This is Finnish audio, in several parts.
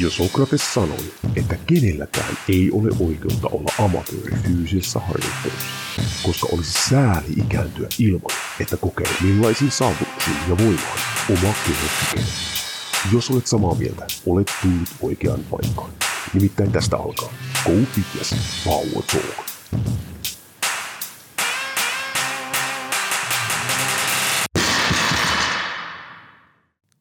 Jo Sokrates sanoi, että kenelläkään ei ole oikeutta olla amatööri fyysisessä harjoittelussa, koska olisi sääli ikääntyä ilman, että kokee millaisiin saavutuksiin ja voimaan oma keho. Jos olet samaa mieltä, olet tullut oikeaan paikkaan. Nimittäin tästä alkaa Go Fitness Powertalk.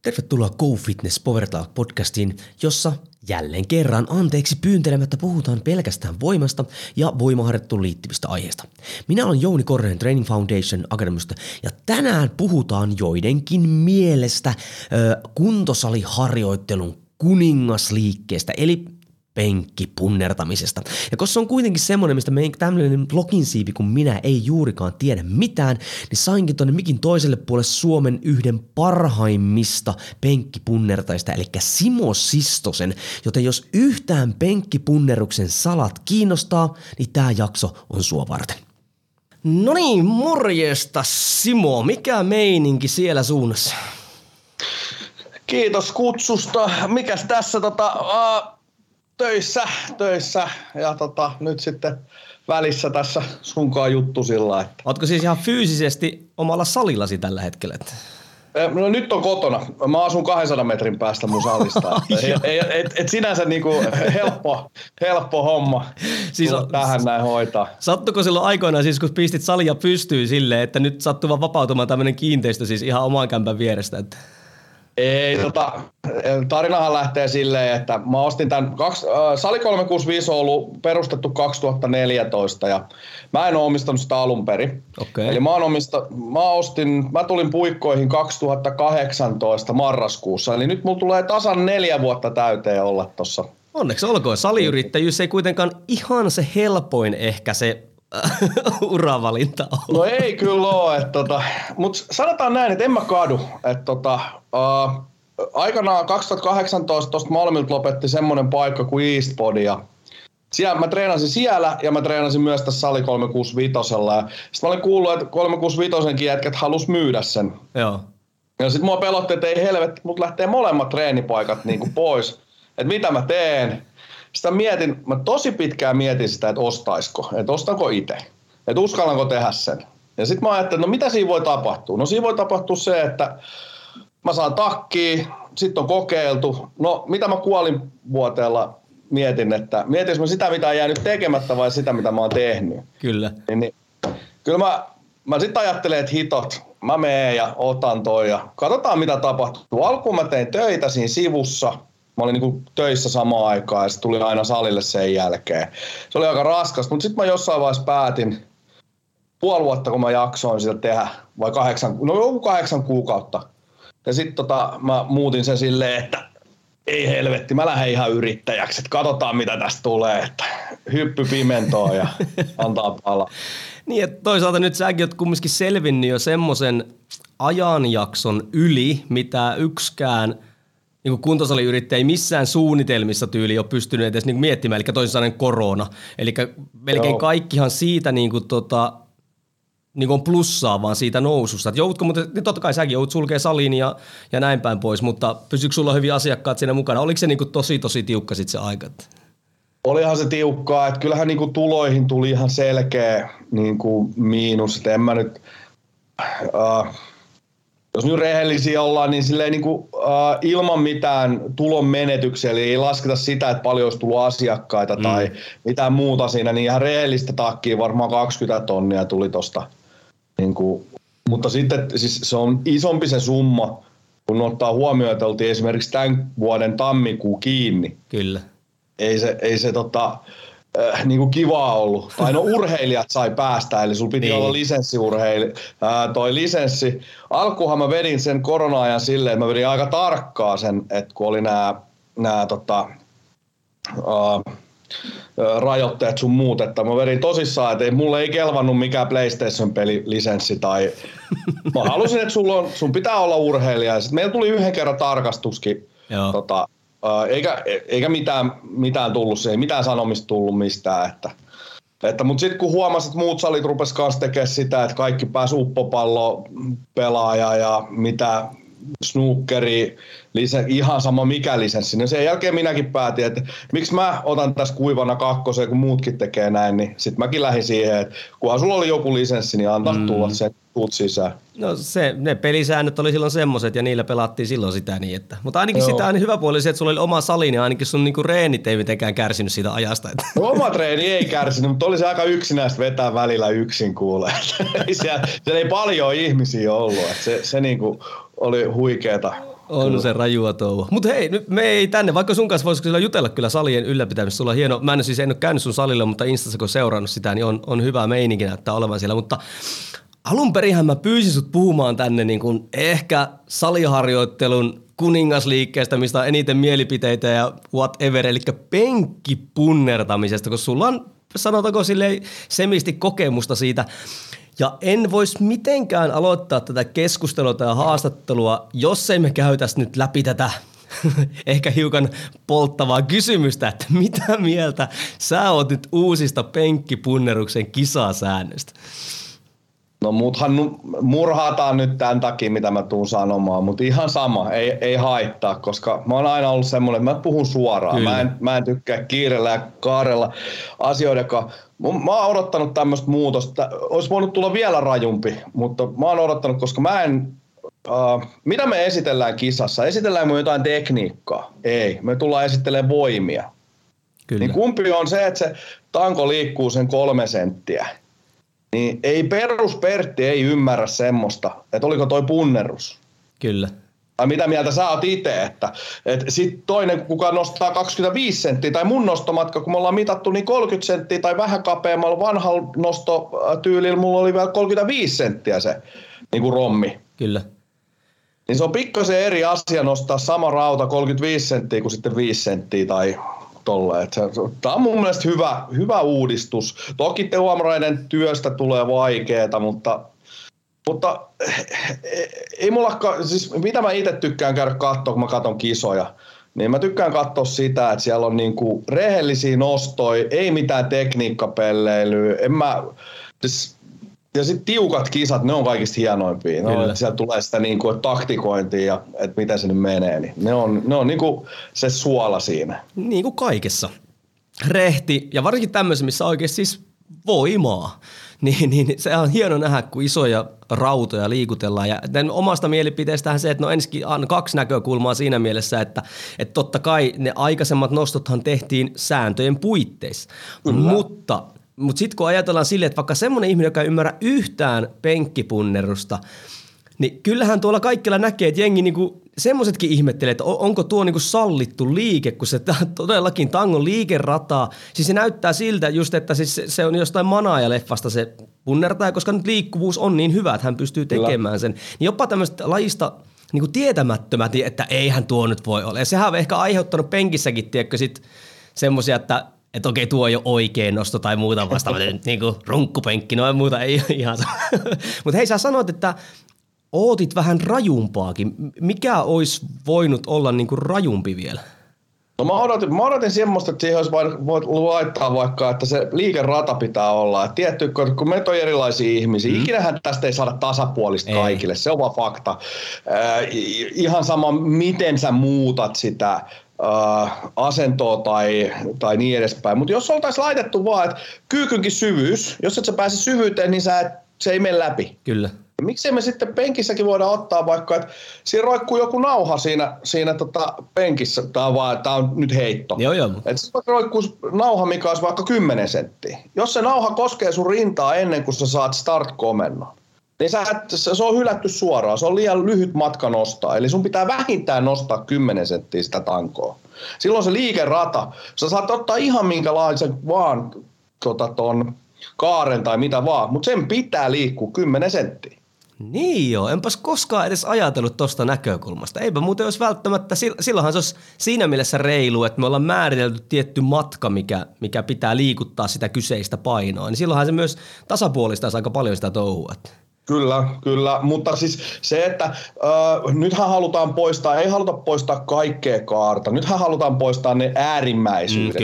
Tervetuloa Go Fitness Powertalk podcastiin, jossa jälleen kerran anteeksi pyyntelemättä puhutaan pelkästään voimasta ja voimaharjoitteluun liittyvistä aiheista. Minä olen Jouni Korhonen Training Foundation Academystä ja tänään puhutaan joidenkin mielestä kuntosaliharjoittelun kuningasliikkeestä eli penkkipunnertamisesta. Ja koska se on kuitenkin semmoinen, mistä meidän tämmöinen blogin siipi, kun minä ei juurikaan tiedä mitään, niin sainkin tonne mikin toiselle puolelle Suomen yhden parhaimmista penkkipunnertajista, eli Simo Sistosen. Joten jos yhtään penkkipunneruksen salat kiinnostaa, niin tää jakso on sua varten. No niin, morjesta Simo. Mikä meininki siellä suunnassa? Kiitos kutsusta. Mikäs tässä Töissä ja nyt sitten välissä tässä sunkaan juttu sillä, että... Ootko siis ihan fyysisesti omalla salillasi tällä hetkellä? No nyt on kotona. Mä asun 200 metrin päästä mun salista. et sinänsä niinku helppo homma siis on, tähän näin hoitaa. Sattuko silloin aikoinaan siis, kun pistit salia pystyyn silleen, että nyt sattuu vaan vapautumaan tämmönen kiinteistö siis ihan oman kämpän vierestä, että... Ei, tarinahan lähtee silleen, että mä ostin tämän, Sali 365 on ollut perustettu 2014 ja mä en ole omistanut sitä alun perin. Okay. Eli mä tulin puikkoihin 2018 marraskuussa, eli nyt mulla tulee tasan 4 vuotta täyteen olla tossa. Onneksi olkoon, saliyrittäjyys ei kuitenkaan ihan se helpoin ehkä se uravalinta on. No ei kyllä ole, että mutta sanotaan näin, että en mä kadu, että aikanaan 2018 tuosta Malmilta lopetti semmoinen paikka kuin Eastbody ja siellä, mä treenasin siellä ja mä treenasin myös tässä Sali 365:lla ja sit mä olin kuullut, että 365:nkin jätkät halus myydä sen. Joo. Ja sit mua pelotti, että ei helvetti, mut lähtee molemmat treenipaikat niinku pois, että mitä mä teen. Sitä mietin, mä tosi pitkään mietin sitä, että ostanko itse, että uskallanko tehdä sen. Ja sit mä ajattelin, no mitä siinä voi tapahtua? No siinä voi tapahtua se, että mä saan takkiin, sit on kokeiltu. No mitä mä kuolin vuoteella mietin, että mietinkö mä sitä, mitä on jäänyt tekemättä vai sitä, mitä mä oon tehnyt? Kyllä. Kyllä mä sit ajattelen, että mä meen ja otan toi ja katsotaan mitä tapahtuu. Alkuun mä tein töitä siinä sivussa. Mä olin niinku töissä samaan aikaan ja se tuli aina salille sen jälkeen. Se oli aika raskas, mutta sitten mä jossain vaiheessa päätin, puoli vuotta kun mä jaksoin sitä tehdä, vai 8 kuukautta. Ja sitten mä muutin sen silleen, että ei helvetti, mä lähden ihan yrittäjäksi, että katsotaan mitä tästä tulee, että hyppy pimentoon ja antaa palaa. Niin, että toisaalta nyt säkin oot kumminkin selvinnyt jo semmoisen ajanjakson yli, mitä yksikään... Niin kuin kuntosaliyrittäjä ei missään suunnitelmissa tyyli ole pystynyt edes niin miettimään, eli toisin sanoen korona. Eli melkein kaikkihan siitä niin kuin niin kuin on plussaa vaan siitä noususta. Niin totta kai säkin joudut sulkemaan saliin ja näin päin pois, mutta pysyykö sulla hyvin asiakkaat siinä mukana? Oliko se niin kuin tosi tiukka sitten se aika? Olihan se tiukkaa, että kyllähän niin kuin tuloihin tuli ihan selkeä niin kuin miinus, että en mä nyt... Jos nyt rehellisiä ollaan, niin silleen niin kuin, ilman mitään tulon menetyksiä, eli ei lasketa sitä, että paljon olisi tullut asiakkaita tai mitään muuta siinä, niin ihan rehellistä takkiin varmaan 20 tonnia tuli tosta. Niin kuin, mutta sitten siis se on isompi se summa, kun ottaa huomioon, että oltiin esimerkiksi tämän vuoden tammikuu kiinni. Kyllä. Niinku kivaa ollut. Tai no urheilijat sai päästä, eli sulla piti olla lisenssi. Alkuunhan mä vedin sen korona-ajan silleen, että mä vedin aika tarkkaa sen, että kun oli nämä rajoitteet sun muut, että mä vedin tosissaan, että mulle ei kelvannut mikään PlayStation-pelilisenssi tai mä halusin, että sun pitää olla urheilija. Ja sit meillä tuli yhden kerran tarkastuskin. Joo. Eikä mitään tullut, ei mitään sanomista tullut mistään. Mutta sitten kun huomasit, että muut salit rupesivat kanssa tekemään sitä, että kaikki pääsi uppopallo pelaaja ja mitä snookeri, ihan sama mikä lisenssi. No sen jälkeen minäkin päätin, että miksi mä otan tässä kuivana kakkosen, kun muutkin tekee näin, niin sit mäkin lähdin siihen, että kunhan sulla oli joku lisenssi, niin antaa tulla se, tuut sisään. No se, ne pelisäännöt oli silloin semmoiset ja niillä pelattiin silloin sitä niin, että, mutta ainakin sitä aina hyvä puoli oli se, että sulla oli oma sali, niin ainakin sun niinku reenit ei mitenkään kärsinyt siitä ajasta. Että. Oma treeni ei kärsinyt, mutta oli se aika yksinäistä vetää välillä yksin kuulee. Siellä ei paljon ihmisiä ollut, että se niinku oli huikeeta. On se rajua touhu. Mutta hei, nyt me ei tänne, vaikka sun kanssa voisiko sillä jutella kyllä salien ylläpitämistä, sulla on hieno, mä en siis en ole käynyt sun salilla, mutta Instassa kun seurannut sitä, niin on hyvä meininki näyttää olevan siellä, mutta alun perinhän mä pyysin sut puhumaan tänne niin kun ehkä saliharjoittelun kuningasliikkeestä, mistä on eniten mielipiteitä ja whatever, eli penkkipunnertamisesta, kun sulla on, sanotaanko silleen semisti kokemusta siitä. Ja en voisi mitenkään aloittaa tätä keskustelua tai haastattelua, jos emme käytäisi nyt läpi tätä ehkä hiukan polttavaa kysymystä, että mitä mieltä sä oot nyt uusista penkkipunneruksen kisasäännöistä? No muuthan murhataan nyt tämän takia, mitä mä tuun sanomaan, mutta ihan sama, ei haittaa, koska mä oon aina ollut semmoinen, että mä puhun suoraan. Mä en tykkää kiirellä ja kaarella asioiden kanssa. Mä oon odottanut tämmöistä muutosta. Olisi voinut tulla vielä rajumpi, mutta mä oon odottanut, koska mä en... Mitä me esitellään kisassa? Esitellään me jotain tekniikkaa? Ei, me tullaan esittelemään voimia. Kyllä. Niin kumpi on se, että se tanko liikkuu sen 3 senttiä? Niin ei peruspertti ei ymmärrä semmoista, että oliko toi punnerus. Kyllä. Tai mitä mieltä sä oot ite, että sit toinen kuka nostaa 25 senttiä tai mun nostomatka, kun me ollaan mitattu, niin 30 senttiä tai vähän kapeammalla vanhalla nostotyylillä mulla oli vielä 35 senttiä se niin kuin rommi. Kyllä. Niin se on pikkasen eri asia nostaa sama rauta 35 senttiä kuin sitten 5 senttiä tai... Tämä on mun mielestä hyvä uudistus. Toki tehoamraiden työstä tulee vaikeaa, mutta ei mullakaan, siis mitä mä itse tykkään käydä katsoa, kun mä katson kisoja, niin mä tykkään katsoa sitä, että siellä on niinku rehellisiä nostoja, ei mitään tekniikkapelleilyä, ja sitten tiukat kisat, ne on kaikista hienoimpia. No, siellä tulee sitä niinku, taktikointia ja että miten se nyt menee. Niin ne on niinku se suola siinä. Niin kuin kaikessa. Rehti ja varsinkin tämmöisessä, missä oikeasti siis voimaa. Niin, se on hieno nähdä, kun isoja rautoja liikutellaan. Ja omasta mielipiteestähän se, että no ensikin on 2 näkökulmaa siinä mielessä, että totta kai ne aikaisemmat nostothan tehtiin sääntöjen puitteissa. Mutta sitten kun ajatellaan silleen, että vaikka semmoinen ihminen, joka ei ymmärrä yhtään penkkipunnerusta, niin kyllähän tuolla kaikilla näkee, että jengi niinku semmoisetkin ihmettelee, että onko tuo niinku sallittu liike, kun se todellakin tangon liikerataa. Siis se näyttää siltä just, että siis se on jostain manaajaleffasta se punnertaja, koska nyt liikkuvuus on niin hyvä, että hän pystyy tekemään sen. Niin jopa tämmöistä lajista... Niin kuin tietämättömät, että eihän tuo nyt voi olla. Ja sehän on ehkä aiheuttanut penkissäkin, tiedätkö, sit semmoisia, että okei, tuo ei ole oikein nosto tai muuta vastaavaa, niin kuin runkkupenkki, noin muuta ei ihan Mutta hei, sä sanoit, että ootit vähän rajumpaakin. Mikä olisi voinut olla niin kuin rajumpi vielä? No mä odotin semmoista, että siihen olisi voinut laittaa vaikka, että se liikerata pitää olla. Et tietty, kun meitä on erilaisia ihmisiä, ikinähän tästä ei saada tasapuolista kaikille, se on vaan fakta. Ihan sama, miten sä muutat sitä asentoa tai niin edespäin. Mutta jos oltaisiin laitettu vaan, että kyykynkin syvyys, jos et sä pääse syvyyteen, niin se ei mene läpi. Kyllä. Miksei me sitten penkissäkin voidaan ottaa vaikka, että siinä roikkuu joku nauha siinä penkissä. Tämä on nyt heitto. Joo. Että se roikkuu nauha, mikä olisi vaikka 10 senttiä. Jos se nauha koskee sun rintaa ennen kuin sä saat start-komennon, niin se on hylätty suoraan, se on liian lyhyt matka nostaa. Eli sun pitää vähintään nostaa 10 senttiä sitä tankoa. Silloin se liikerata, sä saat ottaa ihan minkälaisen vaan kaaren tai mitä vaan, mutta sen pitää liikkua 10 senttiä. Niin joo, enpäs koskaan edes ajatellut tuosta näkökulmasta. Eipä muuten olisi välttämättä, silloinhan se olisi siinä mielessä reilu, että me ollaan määritelty tietty matka, mikä pitää liikuttaa sitä kyseistä painoa. Niin silloinhan se myös tasapuolistaisi aika paljon sitä touhua. Kyllä, mutta siis se, että nythän halutaan poistaa, ei haluta poistaa kaikkea kaarta, nythän halutaan poistaa ne äärimmäisyydet,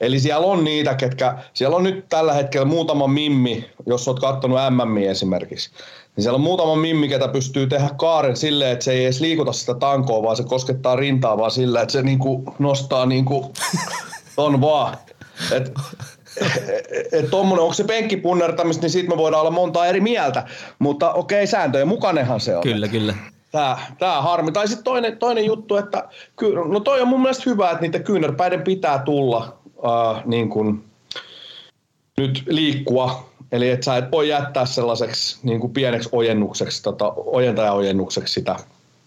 eli siellä on niitä, siellä on nyt tällä hetkellä muutama mimmi, jos olet katsonut MM esimerkiksi, niin siellä on muutama mimmi, ketä pystyy tehdä kaaren silleen, että se ei edes liikuta sitä tankoa, vaan se koskettaa rintaa vaan silleen, että se niinku nostaa niinku ton vaan. Että tommonen, onko se penkkipunnertamista, niin siitä me voidaan olla montaa eri mieltä, mutta okei, sääntöjen mukainenhan se on. Kyllä, kyllä. Tää harmi. Tai sitten toinen juttu, että no toi on mun mielestä hyvä, että niitä kyynärpäiden pitää tulla niin kuin nyt liikkua. Eli että sä et voi jättää sellaiseksi niin kuin pieneksi ojennukseksi, ojentajaojennukseksi sitä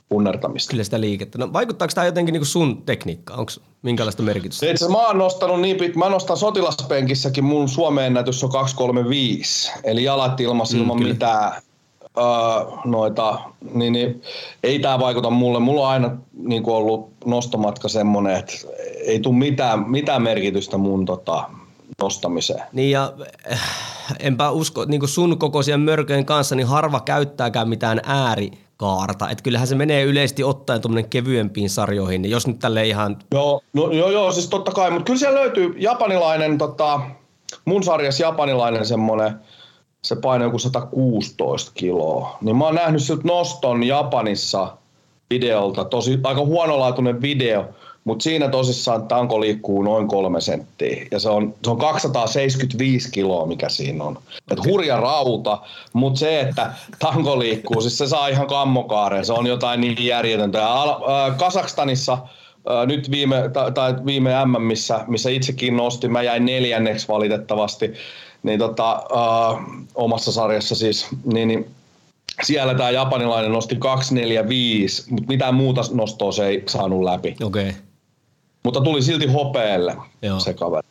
punnertamista. Kyllä sitä liikettä. No vaikuttaako tämä jotenkin niin kuin sun tekniikkaan? Onko minkälaista merkitystä? Itse mä oon nostanut niin pitkä. Mä nostan sotilaspenkissäkin, mun Suomen ennätys on 235. Eli jalat ilmassa ilman mitään niin ei tää vaikuta mulle. Mulla on aina niin kuin ollut nostomatka semmonen, että ei tule mitään merkitystä mun nostamiseen. Niin ja enpä usko, niin kuin sun kokoisia mörköjen kanssa, niin harva käyttääkään mitään äärikaarta. Että kyllähän se menee yleisesti ottaen tuommoinen kevyempiin sarjoihin, niin jos nyt tälleen ihan... Joo, siis totta kai, mutta kyllä siellä löytyy japanilainen, mun sarjassa japanilainen semmoinen, se painoi joku 116 kiloa. Niin mä oon nähnyt siltä noston Japanissa videolta, aika huonolaatuinen video, mutta siinä tosissaan tanko liikkuu noin 3 senttiä. Ja se on 275 kiloa, mikä siinä on. Et hurja rauta, mutta se, että tanko liikkuu, siis se saa ihan kammokaaren. Se on jotain niin järjetöntä. Kasakstanissa nyt viime MM:issä, missä itsekin nostin, mä jäin 4. valitettavasti, niin omassa sarjassa siis, niin siellä tämä japanilainen nosti 245, mutta mitään muuta nostoa se ei saanut läpi. Okei. Mutta tuli silti hopeelle se kaveri.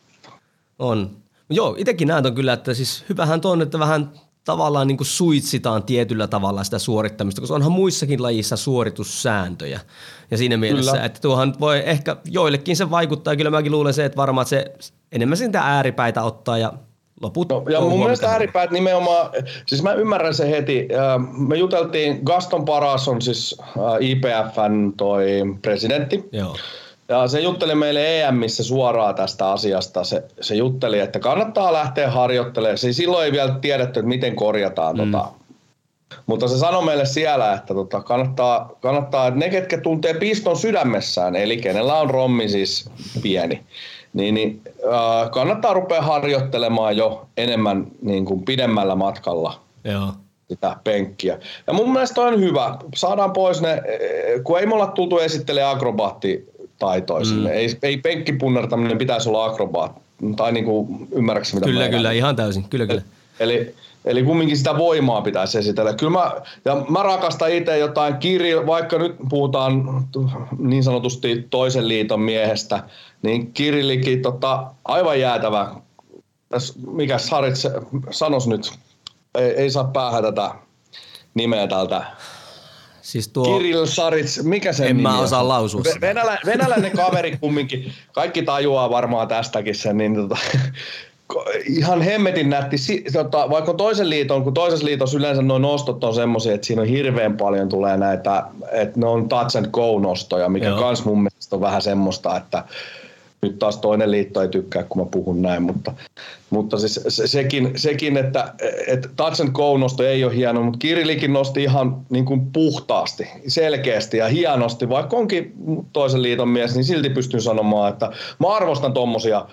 On. Joo, itsekin näen ton kyllä, että siis hyvähän ton, että vähän tavallaan niin kuin suitsitaan tietyllä tavalla sitä suorittamista, koska onhan muissakin lajissa suoritussääntöjä. Ja siinä mielessä, kyllä, että tuohan voi ehkä joillekin se vaikuttaa, kyllä mäkin luulen se, että varmaan se enemmän sitä ääripäitä ottaa ja... ja mun mielestä ääripäät nimenomaan, siis mä ymmärrän se heti. Me juteltiin, Gaston Parason, siis IPF:n toi presidentti. Joo. Ja se jutteli meille EM:issä suoraan tästä asiasta. Se jutteli, että kannattaa lähteä harjoittelemaan. Se silloin ei vielä tiedetty, että miten korjataan Mutta se sanoi meille siellä, että kannattaa, että ne, ketkä tuntee piston sydämessään, eli kenellä on rommi siis pieni, niin kannattaa rupea harjoittelemaan jo enemmän niin kuin pidemmällä matkalla sitä penkkiä. Ja mun mielestä toi on hyvä. Saadaan pois ne, kun ei me olla tultu esittelemään akrobaattitaitoisille. Ei penkkipunnertaminen pitäisi olla akrobaatti. Tai niin kuin ymmärräksä mitä mä näen. Ihan täysin. Kyllä. Eli kumminkin sitä voimaa pitäisi esitellä. Kyllä mä rakastan itse jotain vaikka nyt puhutaan niin sanotusti toisen liiton miehestä, niin Kirillikin aivan jäätävä. Mikäs Saric sanois nyt? Ei saa päähän tätä nimeä tältä. Siis Kirill Saric, mikä sen nimi on? En mä osaa lausua. Venäläinen kaveri kumminkin. Kaikki tajuaa varmaan tästäkin sen, niin ihan hemmetin nätti, vaikka toisen liiton, kun toisessa liitossa yleensä nuo nostot on semmoisia, että siinä on hirveän paljon tulee näitä, että ne on touch and go nostoja, mikä kans mun mielestä on vähän semmoista, että nyt taas toinen liitto ei tykkää, kun mä puhun näin, mutta siis sekin että touch and go nosto ei ole hieno, mutta Kirillikin nosti ihan niin kuin puhtaasti, selkeästi ja hienosti, vaikka onkin toisen liiton mies, niin silti pystyn sanomaan, että mä arvostan tommosia,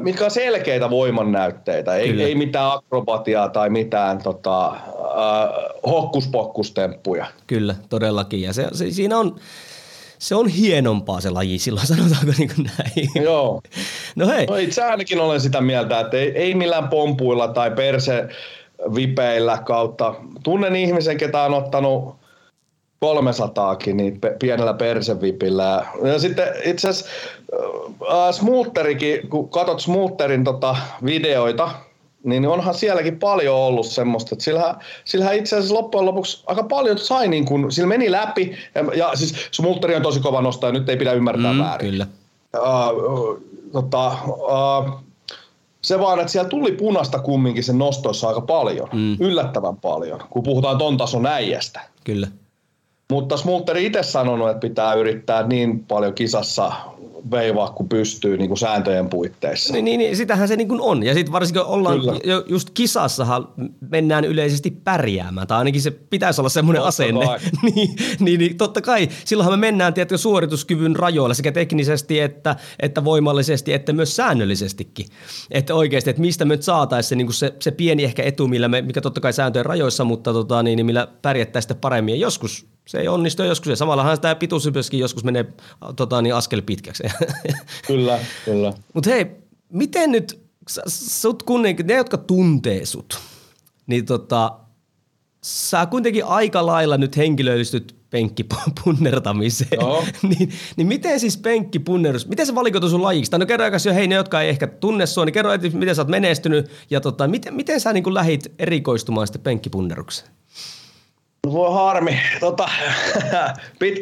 mitkä on selkeitä voimannäytteitä, ei mitään akrobatiaa tai mitään hokkuspokkustemppuja. Kyllä, todellakin. Ja siinä on, se on hienompaa se laji silloin, sanotaanko niin kuin näin. Joo. No hei. No itse ainakin olen sitä mieltä, että ei millään pompuilla tai persevipeillä kautta. Tunnen ihmisen, ketä on ottanut 300kin niin pienellä persevipillä. Ja sitten itse asiassa smootterikin, kun katsot smootterin videoita, niin onhan sielläkin paljon ollut semmoista, että sillähän itse asiassa loppujen lopuksi aika paljon sai, niin kun sillä meni läpi, ja siis smootteri on tosi kova nostaja, nyt ei pidä ymmärtää väärin. Kyllä. Se vaan, että siellä tuli punasta kumminkin sen nostoissa aika paljon, yllättävän paljon, kun puhutaan ton tason äijästä. Kyllä. Mutta Smulteri itse sanonut, että pitää yrittää niin paljon kisassa veivaa, kun pystyy niin kuin sääntöjen puitteissa. Niin, sitähän se niin kuin on. Ja sitten varsinkin ollaan, just kisassahan mennään yleisesti pärjäämään, tai ainakin se pitäisi olla semmoinen asenne. Niin, totta kai. Silloinhan me mennään tietysti suorituskyvyn rajoilla sekä teknisesti että voimallisesti, että myös säännöllisestikin. Että oikeasti, että mistä me nyt saataisiin se, niin kuin se pieni ehkä etu, mikä totta kai sääntöjen rajoissa, mutta niin millä pärjättäisiin sitä paremmin. Ja joskus se ei onnistu, joskus ja samallahan tämä pituushypyskin joskus menee askel pitkäksi. Kyllä. Mutta hei, miten nyt sut kuitenkin, ne jotka tuntee sut, niin sä kuitenkin aika lailla nyt henkilöllistyt penkkipunnertamiseen. No. niin miten siis penkkipunnerus, miten se valikoituu sun lajiksi? Tai no kerro aikaisin jo, hei ne jotka ei ehkä tunne sua, niin kerro, miten sä oot menestynyt ja miten sä niin kun lähit erikoistumaan sitten penkkipunnerukseen? Voi harmi.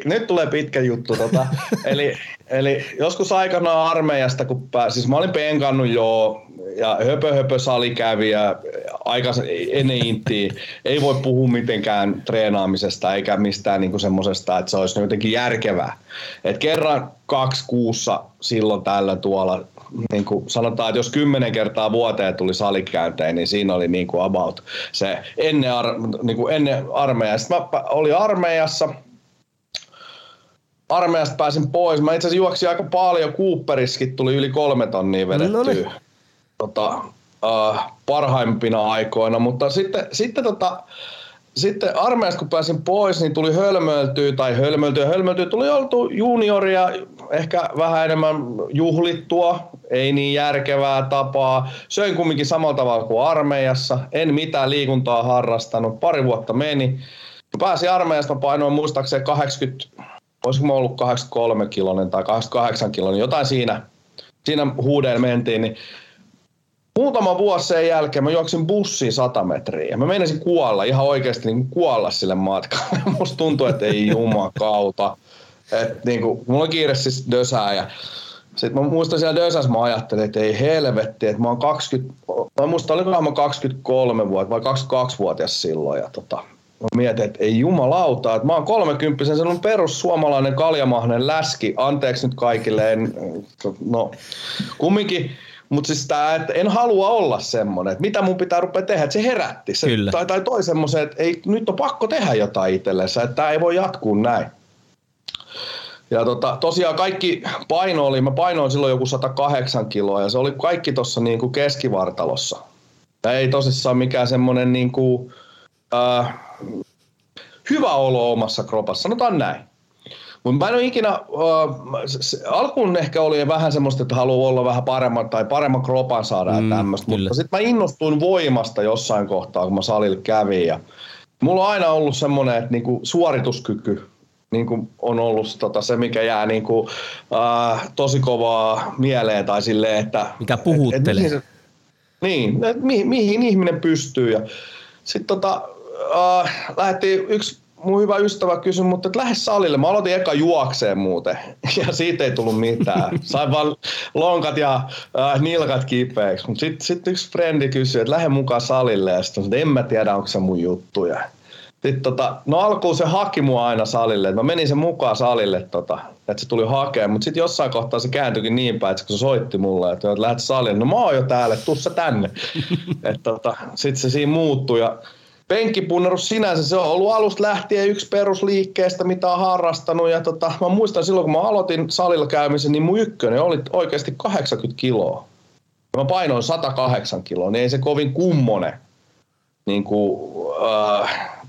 Nyt tulee pitkä juttu. Eli joskus aikanaan armeijasta, kun siis mä olin penkannut ja höpö sali kävi ja ennen intiä. Ei voi puhua mitenkään treenaamisesta eikä mistään niinku semmosesta, että se olisi jotenkin järkevää. Et kerran 2 kuussa silloin tällä tuolla, niin kuin sanotaan, että jos 10 kertaa vuoteen tuli salikäynteen, niin siinä oli niin kuin about se ennen armeijaa. Sitten mä olin armeijasta pääsin pois. Mä itse asiassa juoksin aika paljon, Cooperiskin tuli yli 3 tonnia vedettyä parhaimpina aikoina, mutta sitten armeijasta kun pääsin pois, niin tuli hölmöltyä, tuli oltu junioria, ehkä vähän enemmän juhlittua, ei niin järkevää tapaa. Söin kumminkin samalla tavalla kuin armeijassa, en mitään liikuntaa harrastanut, 2 vuotta meni. Pääsin armeijasta, painoin muistaakseni 80, olisiko mä ollut 83 kilonen tai 88 kilonen, jotain siinä huudeen mentiin, niin muutama vuosi sen jälkeen mä juoksin bussiin 100 metriä ja mä menisin kuolla, ihan oikeasti niin kuolla sille matkalle. Musta tuntuu, että ei jumakauta. Et niin kuin, mulla on kiire siis dösää ja sit mä muistan siellä dösässä, mä ajattelin, että ei helvetti, että mä oon 20, mä muistan, olikohan mä 23 vuotta vai 22-vuotias silloin ja mä mietin, että ei jumalauta, että mä oon 30-sen sellainen perussuomalainen kaljamahnen läski, anteeksi nyt kaikille, kumminkin. Mutta siis että en halua olla semmoinen, että mitä mun pitää rupea tehdä, että se herätti. Se, tai toi semmoisen, että ei, nyt on pakko tehdä jotain itsellensä, että tää ei voi jatkuu näin. Ja tosiaan kaikki paino oli, mä painoin silloin joku 108 kiloa ja se oli kaikki tossa niinku keskivartalossa. Ja ei tosissaan mikään semmoinen niinku, hyvä olo omassa kropassa, sanotaan näin. Mutta mä en ole ikinä, alkuun ehkä oli vähän semmoista, että haluaa olla vähän paremman tai paremman kropan saada ja tämmöistä, mutta sitten mä innostuin voimasta jossain kohtaa, kun mä salilla kävin ja mulla on aina ollut semmoinen, että niinku suorituskyky niinku on ollut se, mikä jää niinku, tosi kovaa mieleen tai silleen, että mikä puhuttelee. Mihin ihminen pystyy ja sitten lähdettiin yksi mun hyvä ystävä kysyi, mutta lähde salille. Mä aloitin eka juokseen muuten ja siitä ei tullut mitään. Sain vaan lonkat ja nilkat kipeäksi. Mutta sitten yksi frendi kysyi, että lähde mukaan salille ja sitten en mä tiedä, onko se mun juttu. Sitten alkuun se haki mua aina salille. Mä menin sen mukaan salille, että se tuli hakemaan. Mutta sitten jossain kohtaa se kääntyikin niin päin, että kun se soitti mulle, että lähde salille. No mä oon jo täällä, tuu sä tänne. Sitten se siinä muuttui ja penkkipunnerus sinänsä, se on ollut alusta lähtien yksi perusliikkeestä, mitä on harrastanut. Ja mä muistan silloin, kun mä aloitin salilla käymisen, niin mun ykkönen oli oikeasti 80 kiloa. Mä painoin 108 kiloa, niin ei se kovin kummonen niin kuin,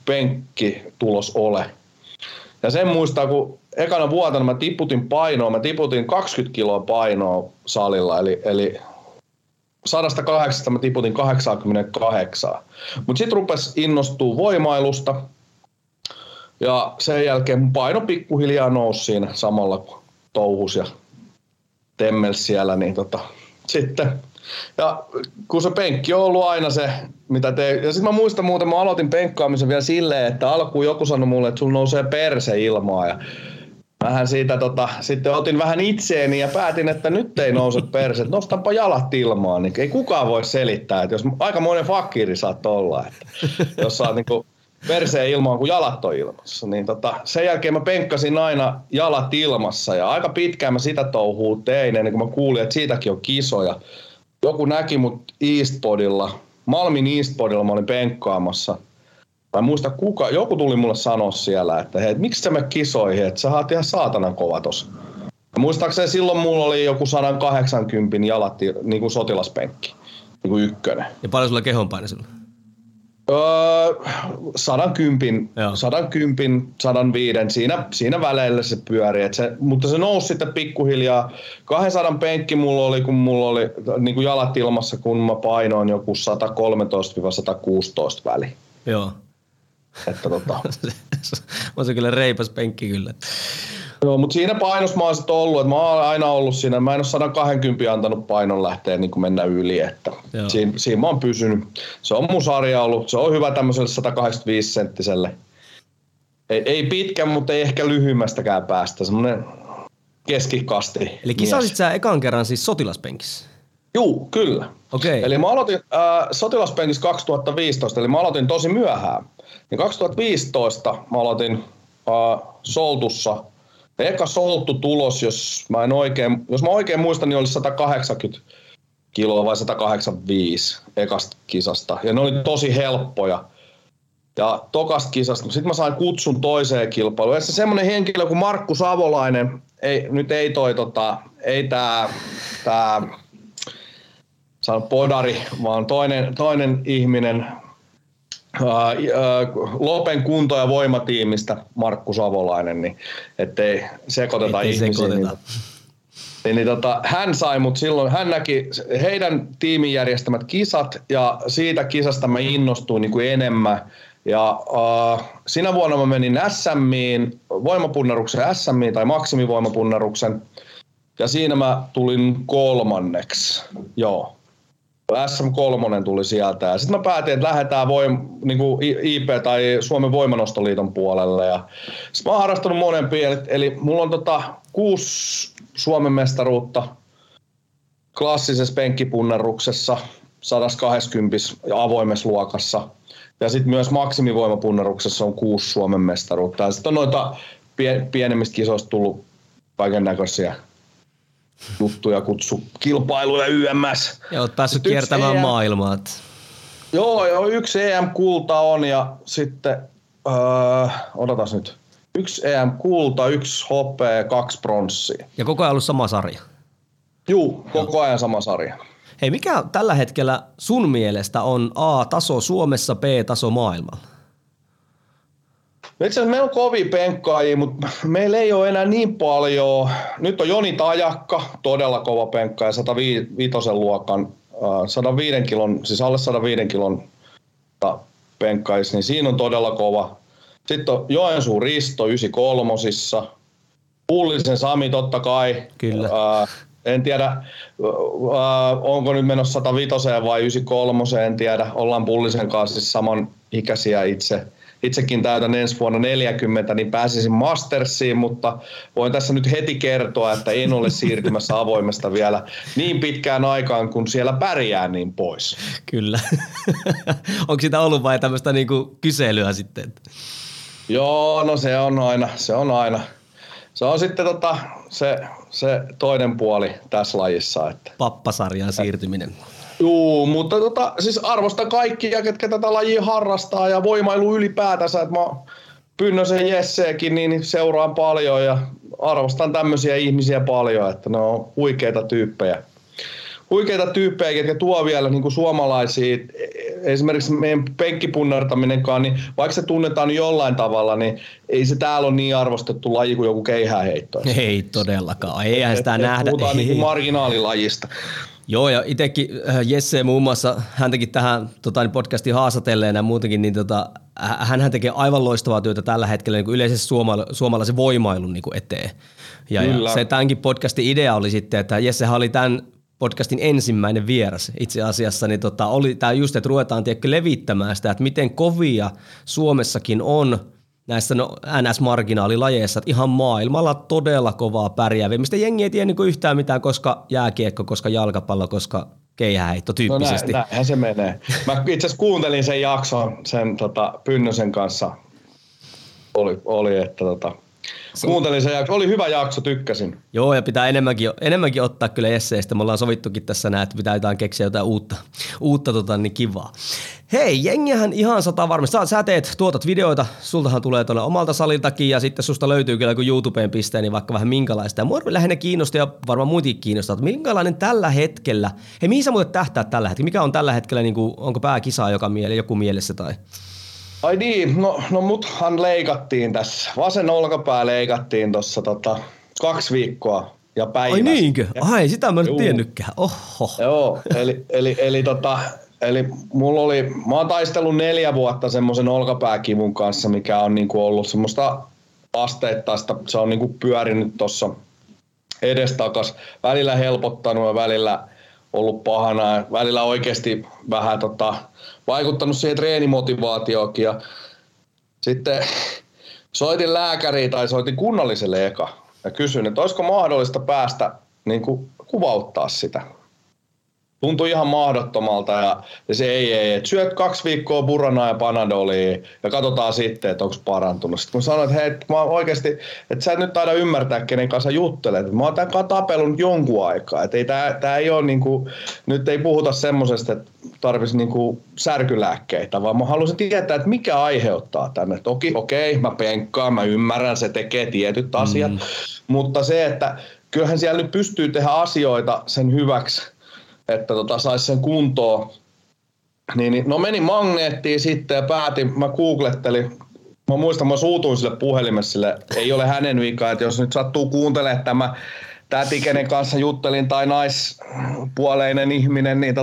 penkkitulos ole. Ja sen muistaa, kun ekana vuotena mä tiputin 20 kiloa painoa salilla, eli 108 mä tiputin 88, mutta sitten rupesi innostua voimailusta ja sen jälkeen mun paino pikkuhiljaa nousi siinä samalla kuin touhus ja temmels siellä, niin sitten ja kun se penkki on ollut aina se, mitä ja sitten mä muistan muuten, mä aloitin penkkaamisen vielä silleen, että alkuun joku sanoi mulle, että sulla nousee perse ilmaa ja vähän siitä sitten otin vähän itseeni ja päätin, että nyt ei nouse perset, nostanpa jalat ilmaan. Niin ei kukaan voi selittää, että jos aikamoinen fakiri saat olla, että jos sä oot niin perseen ilmaan, kun jalat on ilmassa. Niin sen jälkeen mä penkkasin aina jalat ilmassa ja aika pitkään mä sitä touhuu tein, ennen kuin mä kuulin, että siitäkin on kisoja. Joku näki mut Eastbodylla, Malmin Eastbodylla mä olin penkkaamassa. Mä muista kuka, joku tuli mulle sanoa siellä, että hei, miksi sä mä kisoihin, että sä haat ihan saatanan kova tossa. Muistaakseni silloin mulla oli joku 180 jalat niin kuin sotilaspenkki, niin kuin ykkönen. Ja paljon sulla kehonpaine silloin? 110, 105, siinä väleillä se pyöri, mutta se nousi sitten pikkuhiljaa. 200 penkki mulla oli, kun mulla oli niin kuin jalat ilmassa, kun mä painoin joku 113-116 väli. Joo. Että on se kyllä reipas penkki kyllä. Joo, mutta siinä painossa mä oon sitten ollut, että mä oon aina ollut siinä, mä en ole 120 antanut painon lähteä niin kuin mennä yli, että siinä mä oon pysynyt. Se on mun sarja ollut, se on hyvä tämmöiselle 185 senttiselle, ei pitkä, mutta ei ehkä lyhyimmästäkään päästä, semmoinen keskikasti. Eli kisasit sä ekan kerran siis sotilaspenkissä? Juu, kyllä. Okay. Eli mä aloitin sotilaspenkissä 2015, eli mä aloitin tosi myöhään. Niin 2015 mä aloitin soltussa. Eka solttu tulos, jos mä oikein muistan, niin oli 180 kiloa vai 185 ekasta kisasta. Ja ne oli tosi helppoja. Ja tokasta kisasta. Sitten mä sain kutsun toiseen kilpailuun. Ja se semmoinen henkilö kuin Markku Savolainen, podari, vaan toinen ihminen Lopen kunto- ja voimatiimistä, Markku Savolainen, niin ettei sekoiteta ihmisiä. Hän sai mut silloin, hän näki heidän tiimin järjestämät kisat ja siitä kisasta mä innostuin niin kuin enemmän. Ja sinä vuonna mä menin SM:iin, voimapunnaruksen SM:iin tai maksimivoimapunnaruksen. Ja siinä mä tulin kolmanneksi, joo. SM3 tuli sieltä ja sitten mä päätin, että lähdetään niinku IP tai Suomen voimanostoliiton puolelle. Ja sit mä oon harrastanut monempia, eli mulla on 6 Suomen mestaruutta klassisessa penkkipunnaruksessa, 120 avoimessa luokassa. Ja sitten myös maksimivoimapunnaruksessa on 6 Suomen mestaruutta. Ja sitten on noita pienemmistä kisoista tullut kaiken näköisiä juttuja, kutsu kilpailuja YMS. Ja oot päässyt kiertämään maailmaa. Joo, 1 EM-kulta on ja sitten, odotas nyt, 1 EM-kulta, 1 hopea, 2 pronssia. Ja koko ajan ollut sama sarja? Juu, koko ajan sama sarja. Hei, mikä tällä hetkellä sun mielestä on A-taso Suomessa, B-taso maailmalla? Itse asiassa meillä on kovia penkkaajia, mutta meillä ei ole enää niin paljon. Nyt on Joni Tajakka, todella kova penkkaaja, 105 luokan, 105 kilon, siis alle 105 kilon penkkaajissa, niin siinä on todella kova. Sitten on Joensuun Risto 93:ssa, Pullisen Sami totta kai. Kyllä. En tiedä, onko nyt menossa 105 vai 93, en tiedä. Ollaan Pullisen kanssa siis samanikäisiä itse. Itsekin täytän ensi vuonna 40, niin pääsisin Mastersiin, mutta voin tässä nyt heti kertoa, että en ole siirtymässä avoimesta vielä niin pitkään aikaan, kun siellä pärjää niin pois. Kyllä. Onko sitä ollut vai tämmöistä niinku kyselyä sitten? Joo, no se on aina. Se on sitten se toinen puoli tässä lajissa. Että pappasarjaan siirtyminen. Joo, mutta siis arvostan kaikkia, ketkä tätä lajia harrastaa ja voimailu ylipäätänsä, että mä Pynnösen Jesseäkin niin seuraan paljon ja arvostan tämmöisiä ihmisiä paljon, että ne on huikeita tyyppejä, ketkä tuo vielä niin kuin suomalaisia, esimerkiksi meidän penkkipunnartaminenkaan, niin vaikka se tunnetaan jollain tavalla, niin ei se täällä ole niin arvostettu laji kuin joku keihäänheitto. Ei todellakaan, eihän sitä nähdä. Puhutaan niin kuin marginaalilajista. Joo, ja itsekin Jesse muun muassa, häntäkin tähän podcastiin haastatelleen ja muutenkin, niin hänhän tekee aivan loistavaa työtä tällä hetkellä niin kuin yleisesti suomalaisen voimailun niin kuin eteen. Ja se tämänkin podcastin idea oli sitten, että Jessehän oli tämän podcastin ensimmäinen vieras itse asiassa, niin oli tämä just, että ruvetaan levittämään sitä, että miten kovia Suomessakin on näissä NS-marginaalilajeissa, että ihan maailmalla todella kovaa pärjääviä, mistä jengi ei tiedä niin yhtään mitään, koska jääkiekko, koska jalkapallo, koska keihäheitto tyyppisesti. No näinhän se menee. Mä itse asiassa kuuntelin sen jakson sen Pynnösen kanssa. Kuuntelin sen jakso. Oli hyvä jakso, tykkäsin. Joo, ja pitää enemmänkin ottaa kyllä esseistä. Me ollaan sovittukin tässä näin, että pitää jotain keksiä jotain uutta niin kivaa. Hei, jengihän ihan sata varmasti. Sä tuotat videoita, sultahan tulee tuonne omalta salintakin ja sitten susta löytyy kyllä kun YouTubeen pistää, niin vaikka vähän minkälaista. Ja mua lähinnä kiinnostaa ja varmaan muitakin kiinnostaa, että minkälainen tällä hetkellä, hei mihin sä muuten tähtäät tällä hetkellä? Mikä on tällä hetkellä, niin kuin, onko pääkisaa joku mielessä tai... Ai niin, no muthan leikattiin tässä. Vasen olkapää leikattiin tuossa 2 viikkoa ja päivä. Ai niinkö? Ai sitä mä en nyt tiennytkään. Oho. Joo, eli mä oon taistellut 4 vuotta semmoisen olkapääkivun kanssa, mikä on niinku ollut semmoista asteittaista. Se on niinku pyörinyt tuossa edestakas. Välillä helpottanut ja välillä ollut pahana. Välillä oikeasti vähän vaikuttanut siihen treenimotivaatioonkin ja sitten soitin lääkäriin tai soitin kunnalliselle eka ja kysyin, että olisiko mahdollista päästä niin kuin, kuvauttaa sitä. Tuntui ihan mahdottomalta ja se ei, että syöt 2 viikkoa buranaa ja panadolia ja katsotaan sitten, että onko parantunut. Sitten kun sanoin, että hei, mä oikeasti, että sä et nyt taida ymmärtää, kenen kanssa juttelet. Mä oon tämän kanssa tapellut jonkun aikaa. Että ei, tää ei ole niinku, nyt ei puhuta semmoisesta, että tarvitsisi niinku särkylääkkeitä, vaan mä haluaisin tietää, että mikä aiheuttaa tämän. Että okei, mä penkkaan, mä ymmärrän, se tekee tietyt asiat. Mutta se, että kyllähän siellä nyt pystyy tehdä asioita sen hyväksi, että saisi sen kuntoon. Niin, no meni magneettiin sitten ja päätin, mä googlettelin. Mä muistan, mä suutuin sille puhelimessa, sille ei ole hänen vikaa, että jos nyt sattuu kuuntelemaan, että mä täti, kenen kanssa juttelin, tai naispuoleinen ihminen, niin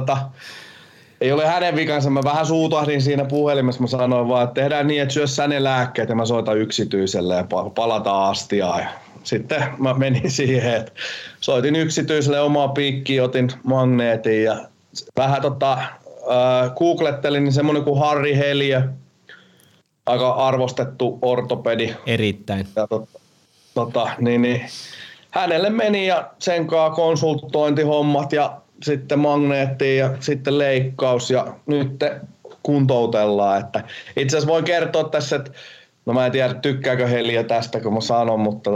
ei ole hänen vikansa. Mä vähän suutahdin siinä puhelimessa, mä sanoin vaan, että tehdään niin, että syö sä ne lääkkeet ja mä soitan yksityiselle ja palataan astiaan. Sitten mä menin siihen, että soitin yksityiselle omaa piikkiä, otin magneetin ja vähän googlettelin, niin semmoinen kuin Harri Heliö, aika arvostettu ortopedi. Erittäin. Ja hänelle meni ja sen kanssa konsultointihommat ja sitten magneetti ja sitten leikkaus ja nyt kuntoutellaan. Että itse asiassa voin kertoa tässä, että no mä en tiedä, tykkääkö Heliö tästä, kun mä sanon, mutta